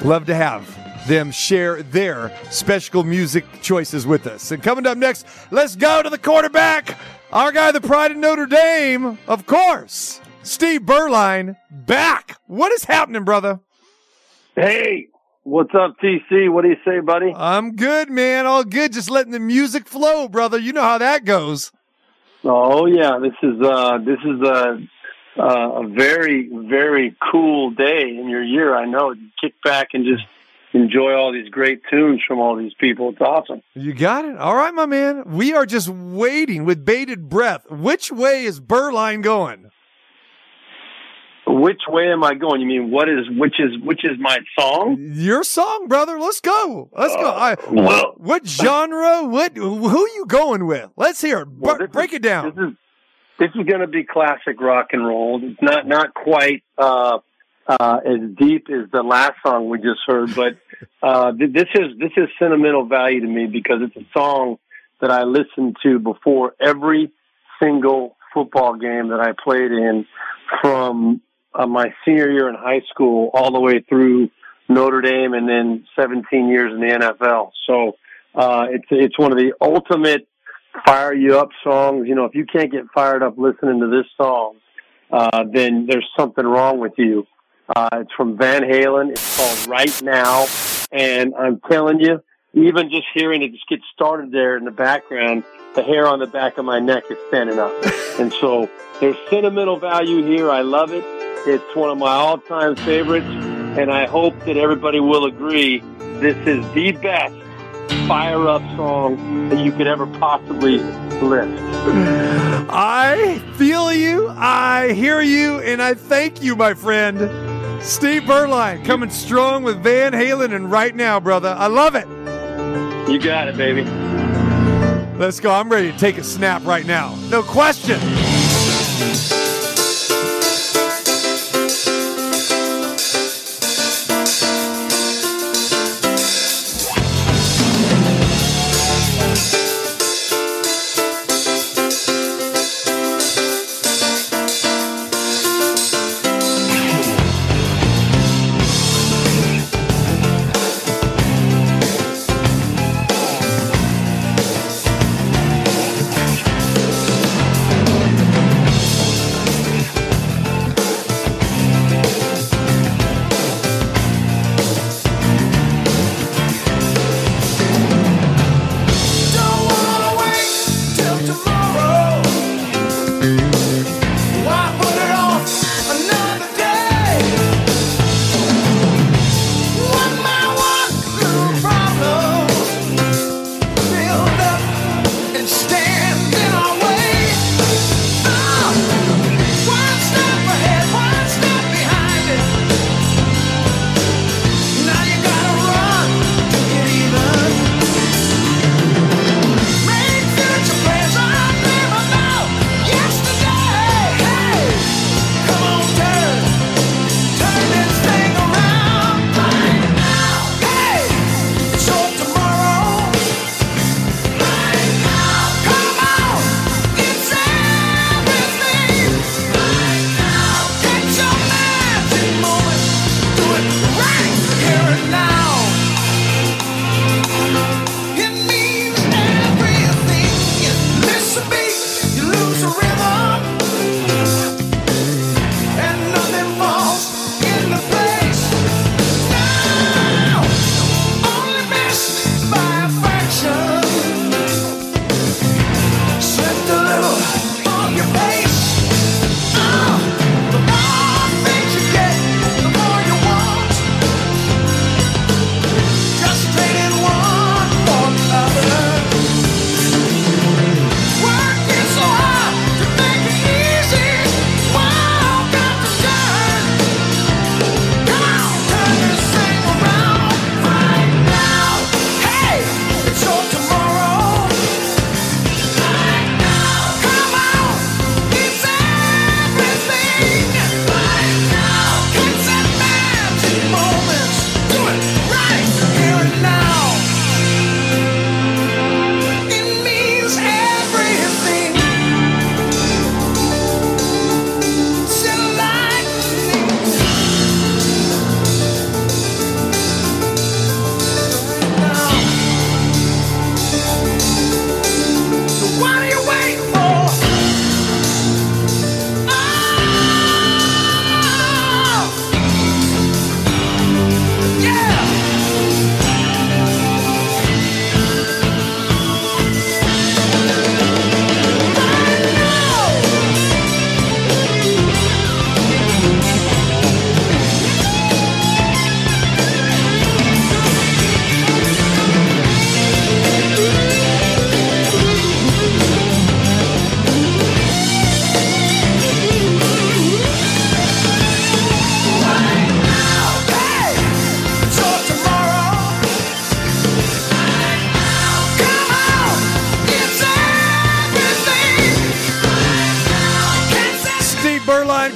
Love to have them share their special music choices with us. And coming up next, let's go to the quarterback, our guy, the pride of Notre Dame, of course, Steve Beuerlein, back. What is happening, brother? Hey. What's up, TC? What do you say, buddy? I'm good, man. All good. Just letting the music flow, brother. You know how that goes. Oh yeah, this is a very, very cool day in your year. I know. Kick back and just enjoy all these great tunes from all these people. It's awesome. You got it. All right, my man. We are just waiting with bated breath. Which way is Beuerlein going? Which way am I going? You mean which is my song? Your song, brother. Let's go. Let's go. What genre? Who are you going with? Let's hear it. Break it down. This is going to be classic rock and roll. It's not quite as deep as the last song we just heard, but this is sentimental value to me because it's a song that I listened to before every single football game that I played in from my senior year in high school all the way through Notre Dame and then 17 years in the NFL. So it's one of the ultimate fire you up songs. You know, if you can't get fired up listening to this song, then there's something wrong with you. It's from Van Halen. It's called Right Now. And I'm telling you, even just hearing it just get started there in the background, the hair on the back of my neck is standing up. And so there's sentimental value here. I love it. It's one of my all-time favorites, and I hope that everybody will agree this is the best fire-up song that you could ever possibly lift. I feel you, I hear you, and I thank you, my friend. Steve Beuerlein coming strong with Van Halen and Right Now, brother. I love it. You got it, baby. Let's go. I'm ready to take a snap right now. No question.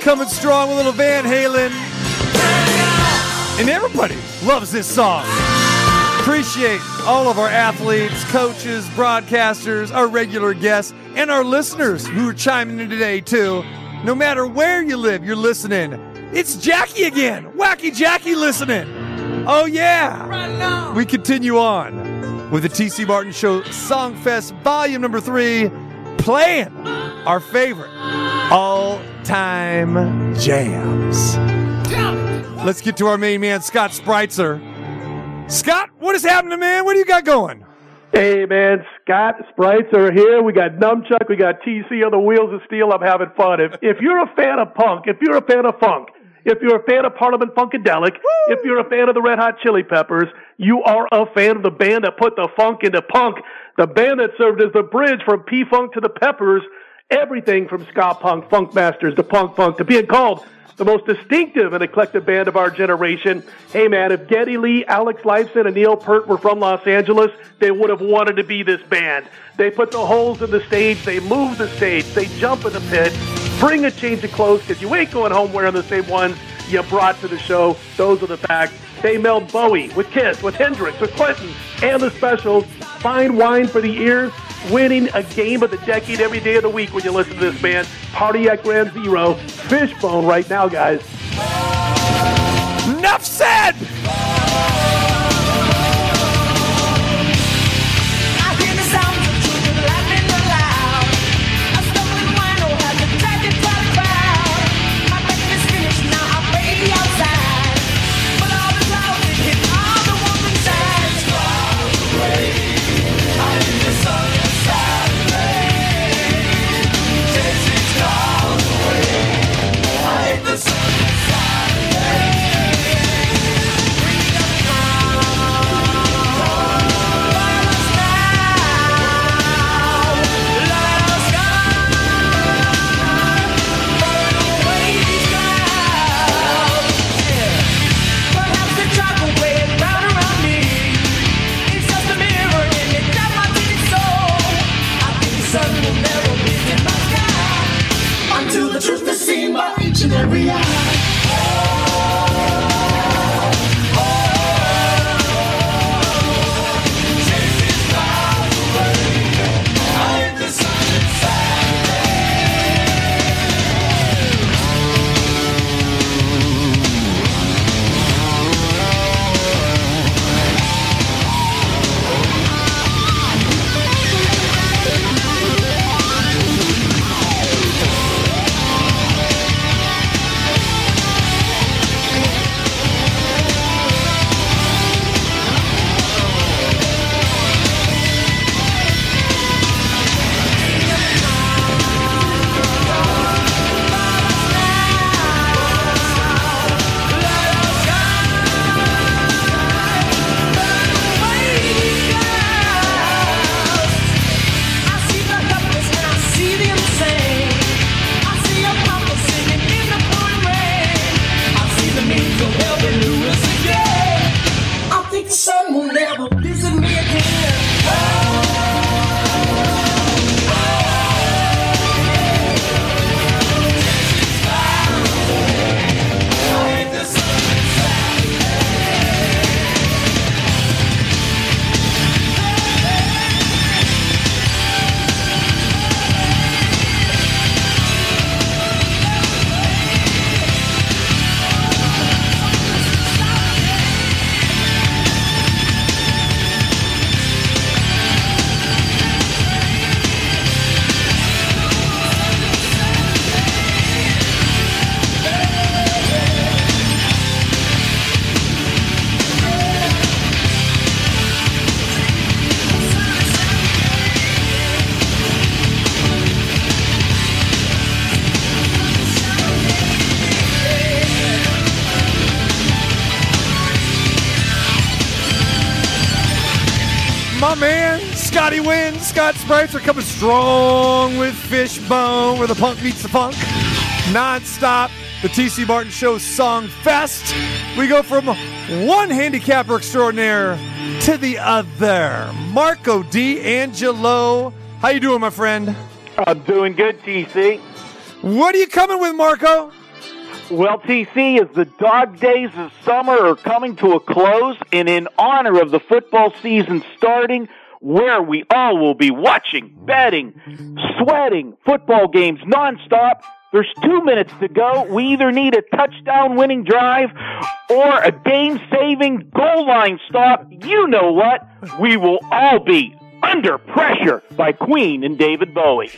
coming strong with a little Van Halen. And everybody loves this song. Appreciate all of our athletes, coaches, broadcasters, our regular guests, and our listeners who are chiming in today, too. No matter where you live, you're listening. It's Jackie again. Wacky Jackie listening. Oh, yeah. Right now. We continue on with the TC Martin Show Songfest Volume Number 3, playing our favorite all-time jams. Let's get to our main man, Scott Spreitzer. Scott, what is happening, man? What do you got going? Hey, man, Scott Spreitzer here. We got Numbchuck. We got TC on the wheels of steel. I'm having fun. If you're a fan of punk, if you're a fan of funk, if you're a fan of Parliament Funkadelic, woo! If you're a fan of the Red Hot Chili Peppers, you are a fan of the band that put the funk into punk, the band that served as the bridge from P-Funk to the Peppers, everything from ska punk, funk masters to punk funk, to being called the most distinctive and eclectic band of our generation. Hey, man, if Geddy Lee, Alex Lifeson, and Neil Peart were from Los Angeles, they would have wanted to be this band. They put the holes in the stage. They move the stage. They jump in the pit. Bring a change of clothes because you ain't going home wearing the same ones you brought to the show. Those are the facts. They meld Bowie with Kiss, with Hendrix, with Quentin, and the Specials. Fine wine for the ears. Winning a game of the decade every day of the week when you listen to this band. Party at Ground Zero. Fishbone right now, guys. Enough said! Every eye. Scott Spreitzer coming strong with Fishbone, where the punk meets the funk. Non-stop, the TC Martin Show Songfest. We go from one handicapper extraordinaire to the other. Marco D'Angelo. How you doing, my friend? I'm doing good, TC. What are you coming with, Marco? Well, TC, as the dog days of summer are coming to a close, and in honor of the football season starting, where we all will be watching, betting, sweating, football games nonstop, there's 2 minutes to go. We either need a touchdown-winning drive or a game-saving goal-line stop. You know what? We will all be Under Pressure by Queen and David Bowie.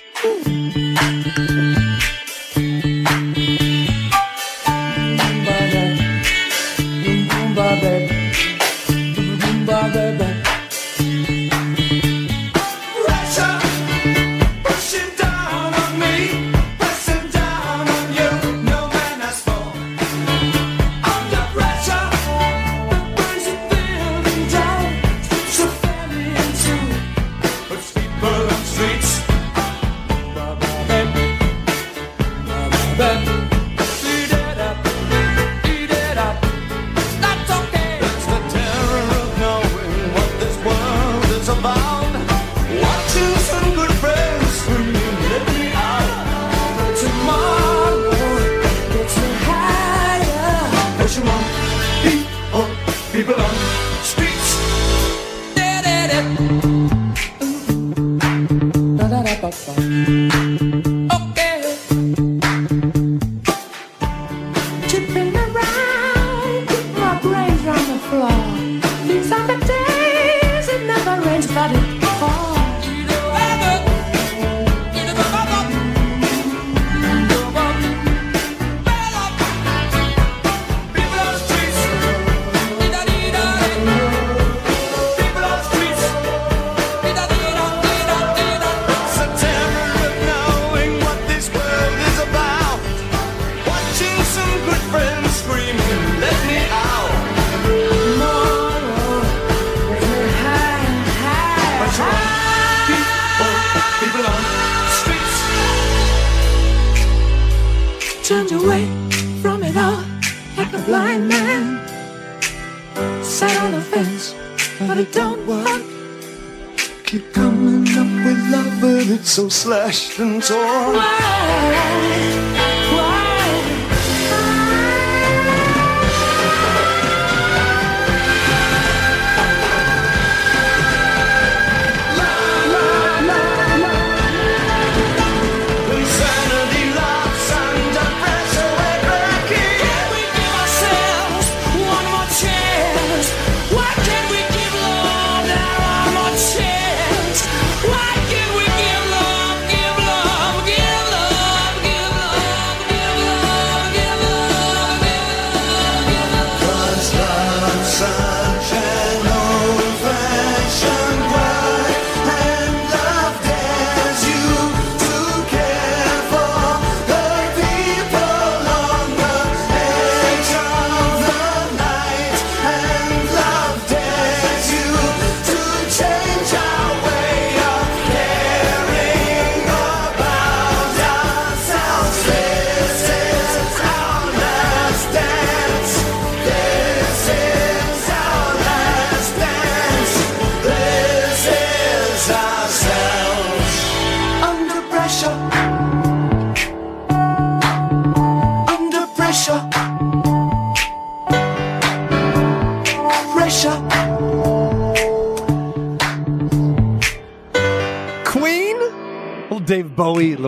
Slashed and torn.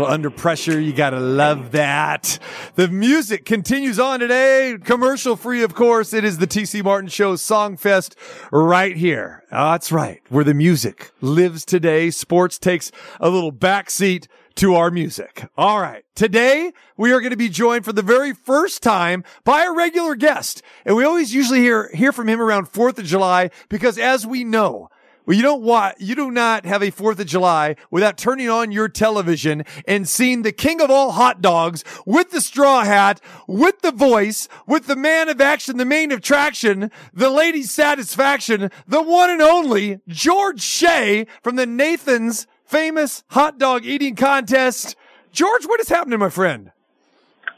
Under Pressure, you gotta love that. The music continues on today, commercial free, of course. It is the TC Martin Show Songfest right here. Oh, that's right, where the music lives today. Sports takes a little backseat to our music. All right, today we are going to be joined for the very first time by a regular guest, and we always usually hear from him around 4th of July because, as we know, well, you do not have a 4th of July without turning on your television and seeing the king of all hot dogs with the straw hat, with the voice, with the man of action, the main attraction, the lady's satisfaction, the one and only George Shea from the Nathan's Famous Hot Dog Eating Contest. George, what is happening, my friend?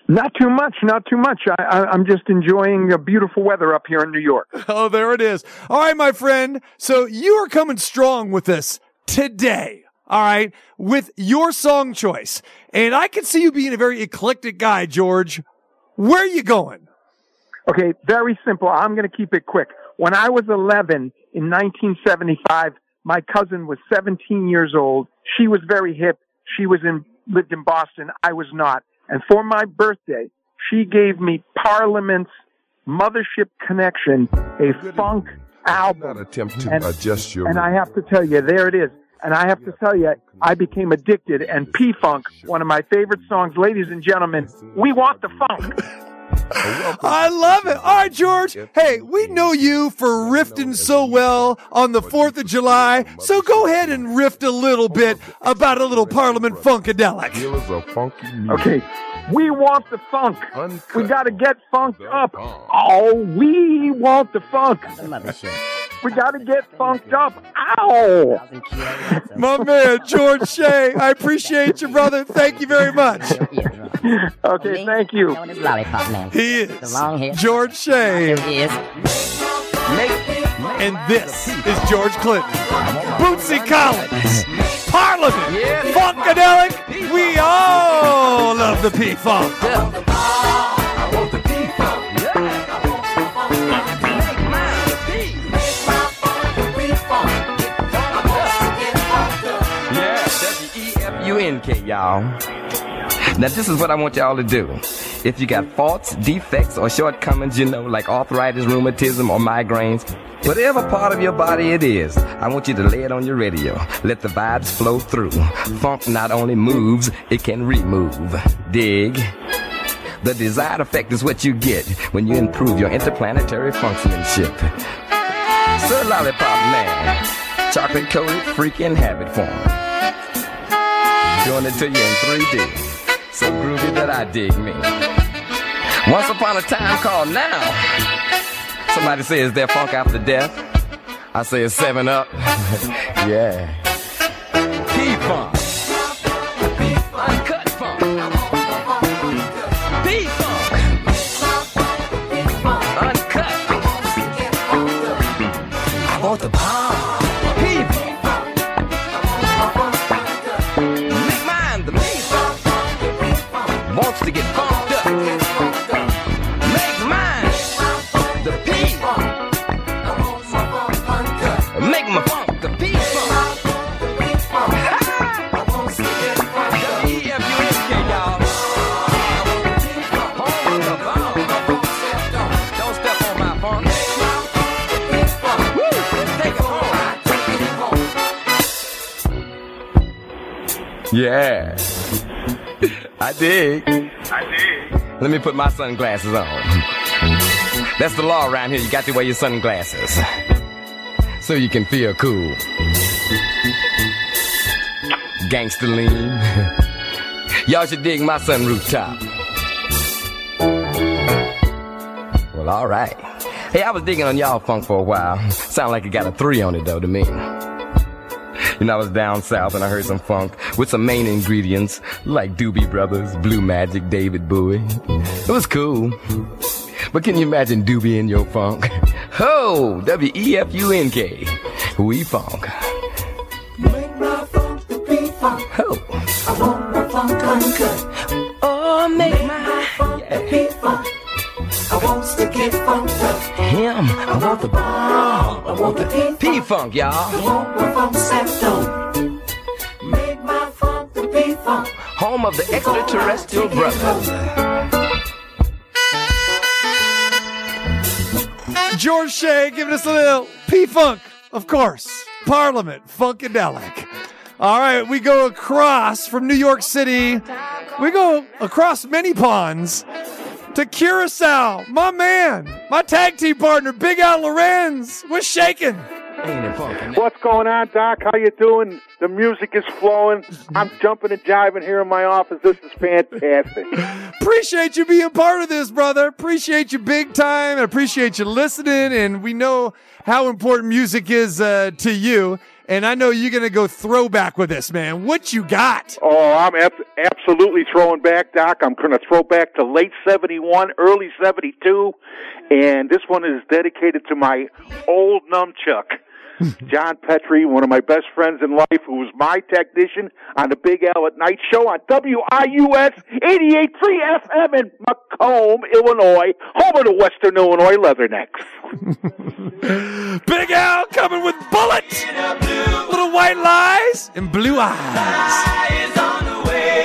Not too much. I'm just enjoying the beautiful weather up here in New York. Oh, there it is. All right, my friend. So you are coming strong with us today, all right, with your song choice. And I can see you being a very eclectic guy, George. Where are you going? Okay, very simple. I'm going to keep it quick. When I was 11 in 1975, my cousin was 17 years old. She was very hip. She was lived in Boston. I was not. And for my birthday, she gave me Parliament's Mothership Connection, a funk album. Not attempt to adjust your. And I have to tell you, there it is. And I have to tell you, I became addicted. And P-Funk, one of my favorite songs, ladies and gentlemen, we want the funk. I love it. All right, George. Hey, we know you for rifting so well on the 4th of July, so go ahead and rift a little bit about a little Parliament Funkadelic. Okay. We want the funk. We got to get funked up. Oh, we want the funk. We got to get funked up. Ow! My man, George Shea, I appreciate you, brother. Thank you very much. Okay, thank you. He is George Shea. And this is George Clinton. Bootsy Collins. Parliament. Funkadelic. We all love the P-Funk. I want the P-Funk. N-K, y'all. Now this is what I want y'all to do. If you got faults, defects, or shortcomings, you know, like arthritis, rheumatism, or migraines, whatever part of your body it is, I want you to lay it on your radio. Let the vibes flow through. Funk not only moves, it can remove. Dig? The desired effect is what you get when you improve your interplanetary functionship. Sir Lollipop Man, chocolate-coated freaking habit form. Doing it to you in 3D. So groovy that I dig me. Once upon a time called now. Somebody says they're funk after death. I say it's 7 Up. Yeah. P-Funk. Uncut funk. P-Funk. Uncut. I want the bomb. Yeah, I dig. Let me put my sunglasses on. That's the law around here. You got to wear your sunglasses so you can feel cool. Gangsta lean. Y'all should dig my sun rooftop. Well, all right. Hey, I was digging on y'all funk for a while. Sound like it got a 3 on it, though, to me. You know, I was down south and I heard some funk with some main ingredients like Doobie Brothers, Blue Magic, David Bowie. It was cool. But can you imagine Doobie in your funk? Ho! W-E-F-U-N-K. We funk. Make my funk the P-Funk. Ho! I want my funk uncut. Oh, make my funk the P-Funk. I want to get funked up. Him. I want the bomb. I want the P-Funk, y'all. I want my funk septo. Make my funk the P-Funk. Home of the extraterrestrial brothers. George Shea giving us a little P-Funk, of course. Parliament Funkadelic. All right, we go across from New York City. We go across many ponds. To Curacao, my man, my tag team partner, Big Al Lorenz, was shaking. What's going on, Doc? How you doing? The music is flowing. I'm jumping and jiving here in my office. This is fantastic. Appreciate you being part of this, brother. Appreciate you big time. And appreciate you listening. And we know how important music is to you. And I know you're going to go throwback with this, man. What you got? Oh, I'm absolutely throwing back, Doc. I'm going to throw back to late 71, early 72. And this one is dedicated to my old nunchuck. John Petrie, one of my best friends in life, who was my technician on the Big Al at Night show on WIUS 88.3 FM in Macomb, Illinois, home of the Western Illinois Leathernecks. Big Al coming with bullets, little white lies, and blue eyes. Lies on the way.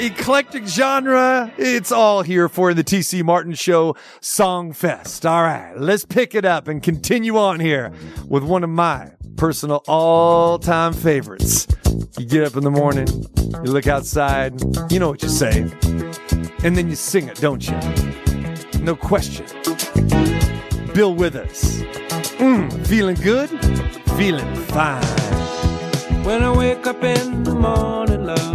Eclectic genre, it's all here for in the TC Martin Show Songfest. All right, let's pick it up and continue on here with one of my personal all-time favorites. You get up in the morning, you look outside, you know what you say, and then you sing it, don't you? No question. Bill Withers. Feeling good? Feeling fine. When I wake up in the morning, love,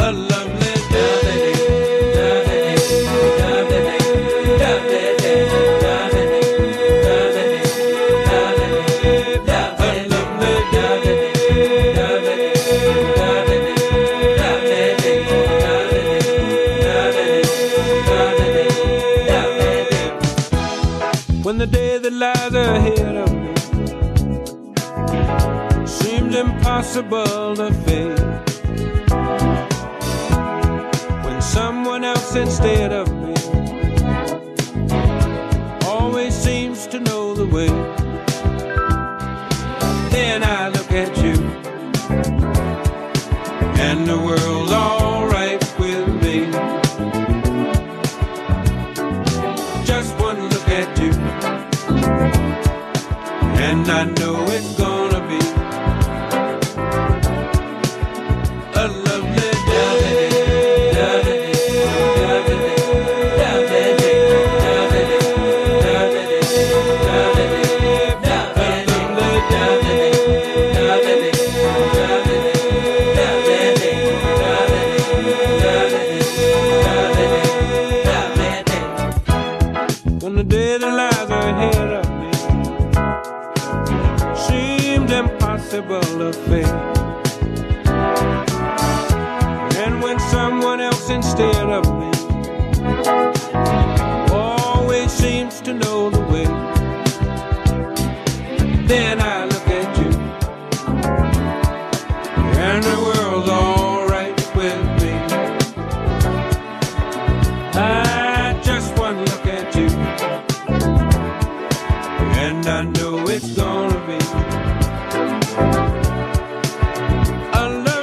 a lovely day. When the day that lies ahead of me seems impossible to face, someone else instead of me always seems to know the way, then I look at you, and the world's all right with me. Just one look at you, and I know it's gonna be a lovely day. Yeah. the dead and lies ahead of me. Seemed impossible to face. And when someone else instead of me always seems to know the way, then I look at you and the world's all right with me. I just want to look at you and I know it's gonna be a lovely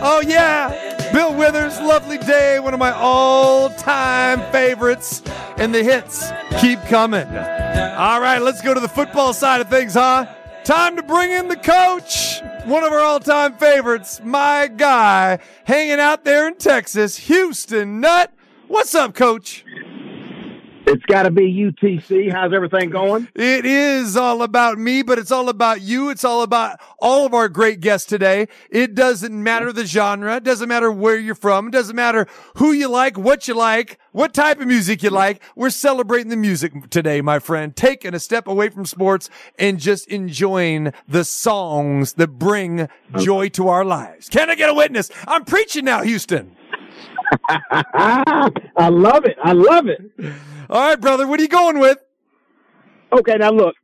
Oh, yeah. Bill Withers, Lovely Day, one of my all-time favorites. And the hits keep coming. All right, let's go to the football side of things, huh? Time to bring in the coach, one of our all-time favorites, my guy, hanging out there in Texas, Houston Nutt. What's up, Coach? It's got to be UTC. How's everything going? It is all about me, but it's all about you. It's all about all of our great guests today. It doesn't matter the genre. It doesn't matter where you're from. It doesn't matter who you like, what type of music you like. We're celebrating the music today, my friend, taking a step away from sports and just enjoying the songs that bring joy to our lives. Can I get a witness? I'm preaching now, Houston. I love it. I love it. All right, brother, what are you going with? Okay, now look,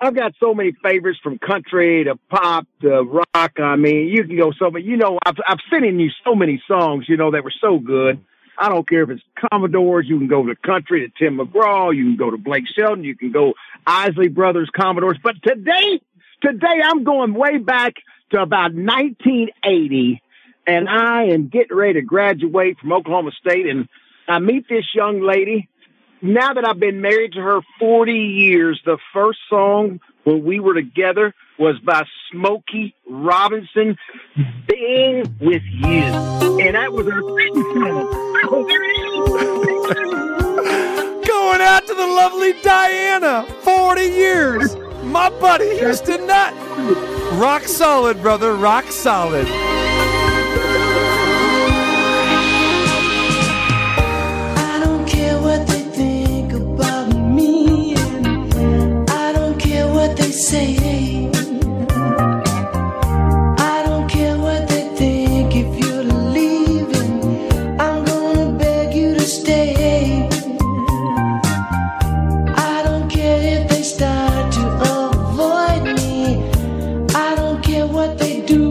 I've got so many favorites from country to pop to rock. I mean, you can go so many. You know, I've sent in you so many songs, you know, that were so good. I don't care if it's Commodores. You can go to country to Tim McGraw. You can go to Blake Shelton. You can go Isley Brothers, Commodores. But today I'm going way back to about 1980. And I am getting ready to graduate from Oklahoma State, and I meet this young lady. Now that I've been married to her 40 years, the first song when we were together was by Smokey Robinson, Being With You. And that was her song. Going out to the lovely Diana, 40 years. My buddy, Houston Nutt. Rock solid, brother, rock solid. Say, I don't care what they think. If you're leaving, I'm gonna beg you to stay. I don't care if they start to avoid me. I don't care what they do.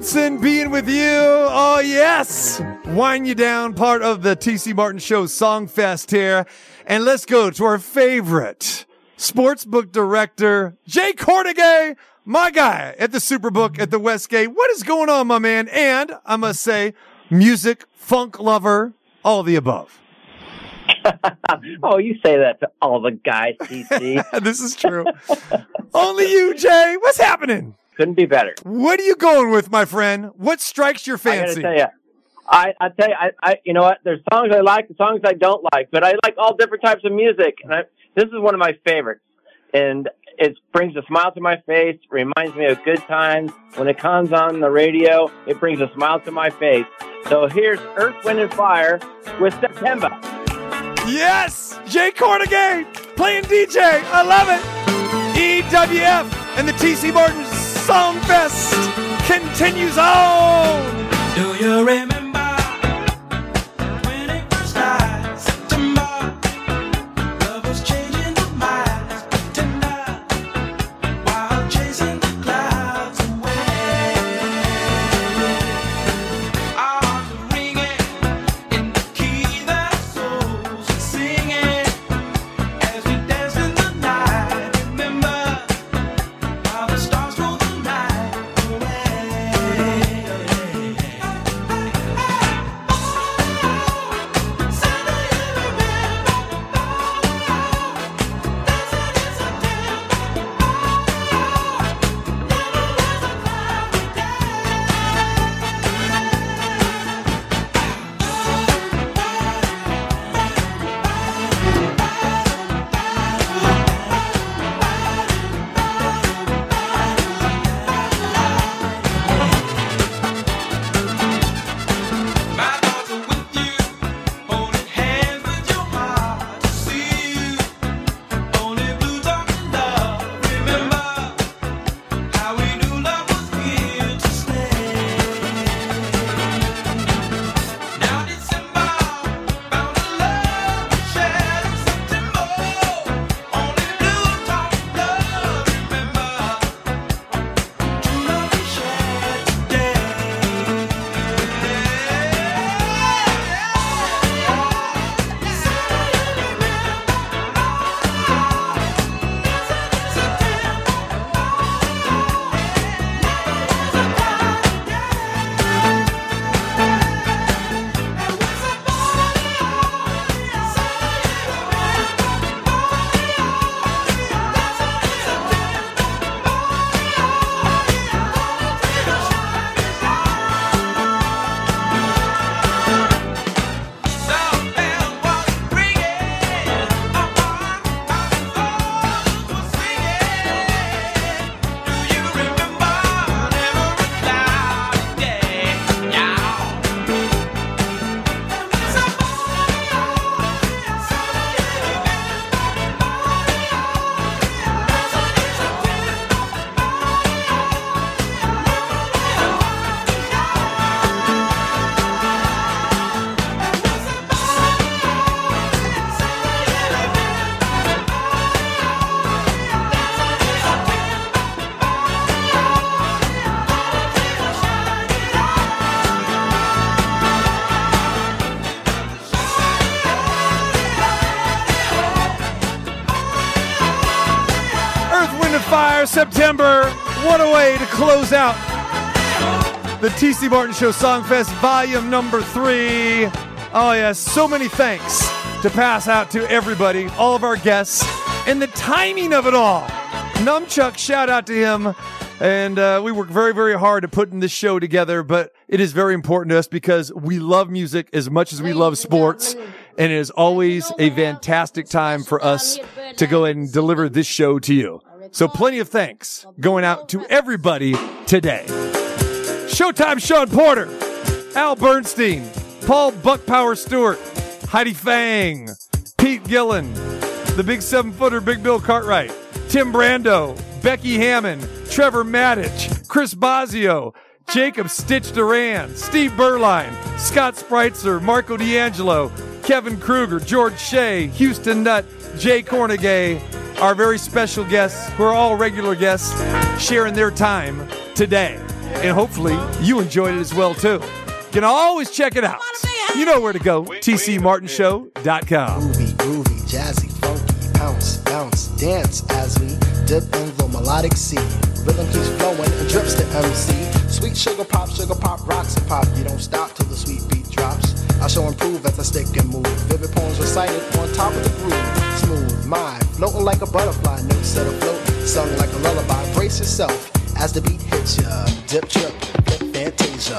Robinson, being with you. Oh, yes. Wind You Down, part of the TC Martin Show Songfest here. And let's go to our favorite sportsbook director, Jay Kornegay, my guy at the Superbook at the Westgate. What is going on, my man? And I must say, music, funk lover, all the above. Oh, you say that to all the guys, TC. This is true. Only you, Jay. What's happening? Couldn't be better. What are you going with, my friend? What strikes your fancy? I tell you, you know what? There's songs I like and songs I don't like, but I like all different types of music, and this is one of my favorites. And it brings a smile to my face, reminds me of good times. When it comes on the radio, it brings a smile to my face. So here's Earth, Wind & Fire with September. Yes! Jay Kornegay playing DJ. I love it. EWF and the TC Martin Songfest continues on. Do you remember when it was nice? September. Love was changing the minds. Tonight, while chasing the clouds away. Arms ringing in the key that souls singing as we dance in the night. Remember while the stars roll the night away. Say, do you remember? Dancing in September. Never was a cloudy day. My thoughts are with you, holding hands with your heart to see you. Only blue talking love. Remember how we knew love was here to stay. Now December, found a love we shared in September. Only blue talking love. Remember true love we shared today. Earth, Wind & Fire, September. What a way to close out the TC Martin Show Songfest volume number 3. Oh, yes. So many thanks to pass out to everybody, all of our guests, and the timing of it all. Numchuck, shout out to him. And we work very, very hard at putting this show together, but it is very important to us because we love music as much as we love sports. And it is always a fantastic time for us to go ahead and deliver this show to you. So plenty of thanks going out to everybody today. Showtime Shawn Porter, Al Bernstein, Paul BucPower Stewart, Heidi Fang, Pete Gillen, the big 7-footer Big Bill Cartwright, Tim Brando, Becky Hammon, Trevor Matich, Chris Bosio, Jacob Stitch Duran, Steve Beuerlein, Scott Spreitzer, Marco D'Angelo, Kevin Kruger, George Shea, Houston Nutt, Jay Kornegay, our very special guests who are all regular guests sharing their time today. and hopefully you enjoyed it as well, too. You can always check it out. You know where to go, tcmartinshow.com. Groovy, groovy, jazzy, funky, bounce, bounce, dance as we dip in the melodic sea. Rhythm keeps flowing and drips to MC. Sweet sugar pop, rocks and pop. You don't stop till the sweet beat drops. I shall improve as I stick and move. Vivid poems recited on top of the groove. Smooth mind, floating like a butterfly. Notes set afloat, sung like a lullaby. Brace yourself as the beat hits ya. Dip, trip, dip, fantasia.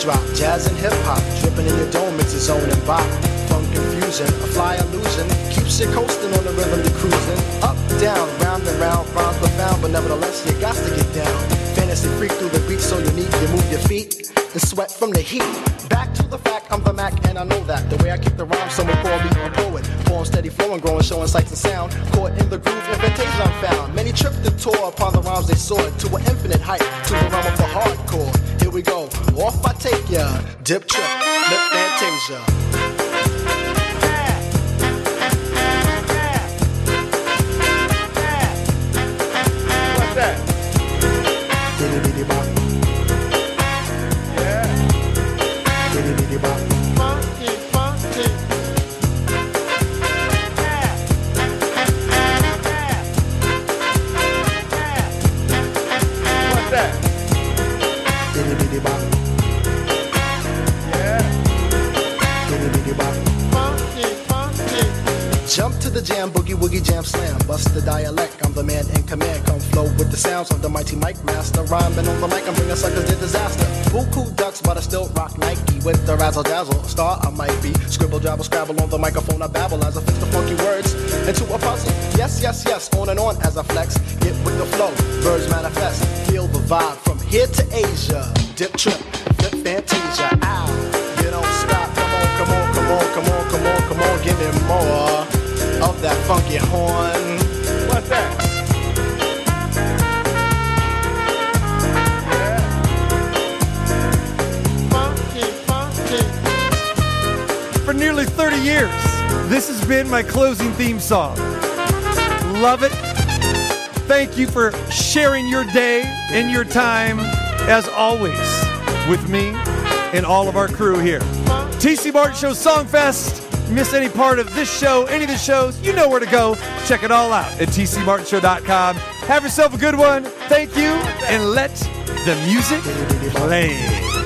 Drop, jazz and hip-hop, dripping in your dome, it's a zone and bop. Funk confusion, a fly illusion, keeps you coasting on the rhythm you're cruising. Up, down, round and round, rhymes profound, but nevertheless you got to get down. Fantasy freak through the beat so unique, you move your feet and sweat from the heat. Back to the fact, I'm the Mac and I know that. The way I kick the rhyme, someone call me a poet. Form steady flowing, growing, showing sights and sound. Caught in the groove, invitation I'm found. Many tripped and tore upon the rhymes they soared to an infinite height, to the realm of the hardcore. Here we go, off I take ya, dip trip, lip fantasia. What's that? Diddy diddy bop. Yeah. Diddy diddy bop. Funky, funky. What's that? Jump to the jam, boogie woogie jam slam. Bust the dialect, I'm the man in command. Come flow with the sounds of the mighty mic master. Rhyming on the mic, I'm bringing suckers to disaster. Buku ducks, but I still rock Nike. With the razzle dazzle, star I might be. Scribble, jabble, scrabble on the microphone, I babble as I fix the funky words into a puzzle. Yes, yes, yes, on and on as I flex. Get with the flow, birds manifest. Feel the vibe from here to Asia. Dip trip, flip fantasia, ow. You don't stop, come on, come on, come on, come on, come on, come on. Give me more of that funky horn. What's that? Yeah. Funky, funky. For nearly 30 years, this has been my closing theme song. Love it. Thank you for sharing your day and your time, as always, with me and all of our crew here. TC Martin Show Songfest. Miss any part of this show, any of the shows, you know where to go. Check it all out at tcmartinshow.com. Have yourself a good one. Thank you, and let the music play.